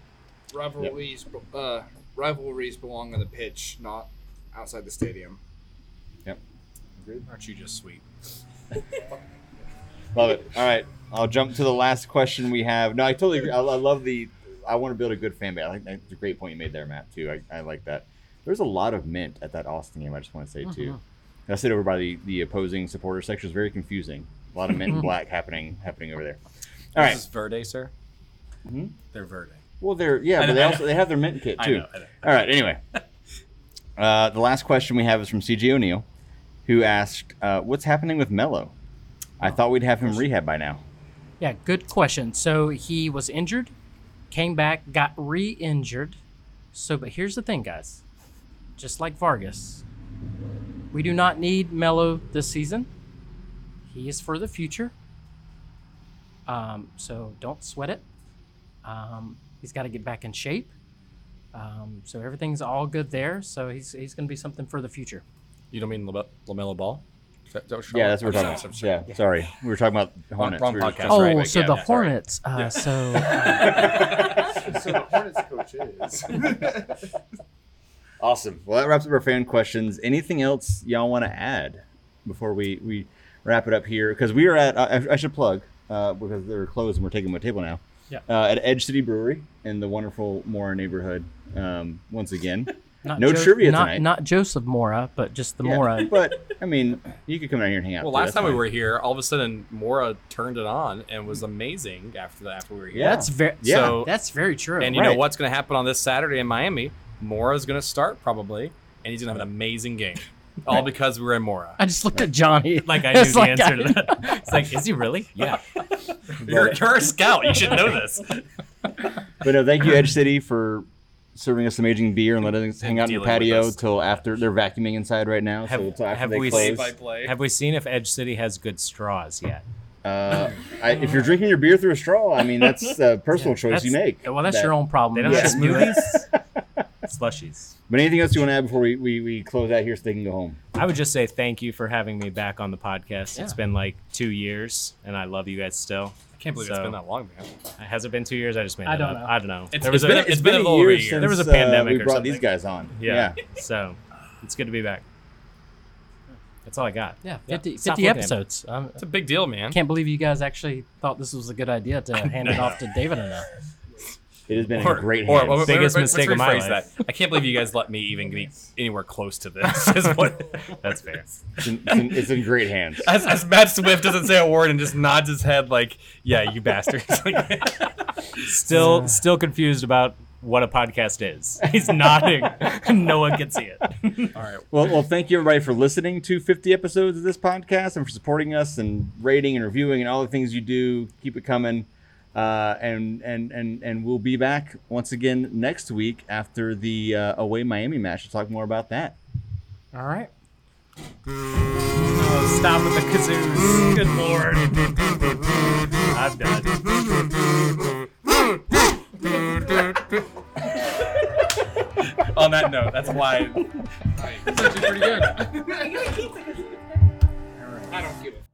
Rivalries yep. uh, rivalries belong on the pitch, not outside the stadium. Yep. Agreed. Aren't you just sweet? Love it. All right. I'll jump to the last question we have. No, I totally agree. I, I love the – I want to build a good fan base. I think that's a great point you made there, Matt, too. I, I like that. There's a lot of mint at that Austin game, I just want to say, uh-huh. too. I sit over by the, the opposing supporter section. It's very confusing. A lot of mint and black happening happening over there. All right. This is Verde, sir? Mm-hmm. They're Verde. Well, they're, yeah, I but know, they also they have their mint kit, too. I know, I know. All right, anyway. Uh, the last question we have is from C G O'Neill, who asked, uh, what's happening with Melo? I thought we'd have him rehab by now. Yeah, good question. So he was injured, came back, got re-injured. So, but here's the thing, guys. Just like Vargas, we do not need Melo this season. He is for the future. Um, so don't sweat it. Um, he's got to get back in shape. Um, so everything's all good there. So he's he's going to be something for the future. You don't mean La- LaMelo Ball? That, that yeah, that's what we're talking about. Yeah, yeah, sorry. We were talking about Hornets. Wrong, wrong podcast. Oh, right. so yeah, the yeah, Hornets. Uh, yeah. So, uh, so the Hornets coach is. Awesome. Well, that wraps up our fan questions. Anything else y'all want to add before we, we wrap it up here? Because we are at, I, I should plug, uh, because they're closed and we're taking my table now. Yeah. Uh, at Edge City Brewery in the wonderful Mora neighborhood, um, once again. Not no jo- trivia not, tonight. Not Joseph Mora, but just the yeah, Mora. But, I mean, you could come down here and hang out. Well, last time we were here, all of a sudden, Mora turned it on and was amazing after the, after we were here. Yeah. That's, ver- yeah. So, that's very true. And you right. know what's going to happen on this Saturday in Miami? Mora's going to start probably, and he's going to have an amazing game. All right. because we were in Mora. I just looked at Johnny. Like I knew it's the like answer I... to that. It's like, is he really? Yeah. You're, you're a scout. You should know this. But no, thank you, Edge City, for serving us some amazing beer and letting us hang out in your patio till after. They're vacuuming inside right now. Have, so after have, they we see, have we seen if Edge City has good straws yet? Uh, I, if you're drinking your beer through a straw, I mean, that's a personal yeah, choice you make. Well, that's that, your own problem. They don't yeah. have smoothies. Slushies. But anything else you want to add before we, we, we close out here so they can go home? I would just say thank you for having me back on the podcast. Yeah. It's been like two years, and I love you guys still. I can't believe so, it's been that long, man. Has it been two years? I just made I it don't up. Know. I don't know. It's, there was it's a, been, it's been, been a little over a year. There was a pandemic uh, we or something. We brought these guys on. Yeah. yeah. So it's good to be back. That's all I got. Yeah, fifty, fifty episodes. Um, it's a big deal, man. I can't believe you guys actually thought this was a good idea to hand it off to David and I. It has been or, a great or, or, biggest or, or, mistake of my life. That. I can't believe you guys let me even be anywhere close to this. Is what, that's fair. It's in, it's, in, it's in great hands. As, as Matt Swift doesn't say a word and just nods his head like, yeah, you bastards. still, still confused about what a podcast is. He's nodding. No one can see it. All right. Well, well, thank you, everybody, for listening to fifty episodes of this podcast and for supporting us and rating and reviewing and all the things you do. Keep it coming. Uh, and, and, and, and we'll be back once again next week after the uh, away Miami match to talk more about that. All right. Oh, stop with the kazoos. Good Lord. I'm done. On that note, that's why. It's actually pretty good. I don't get it.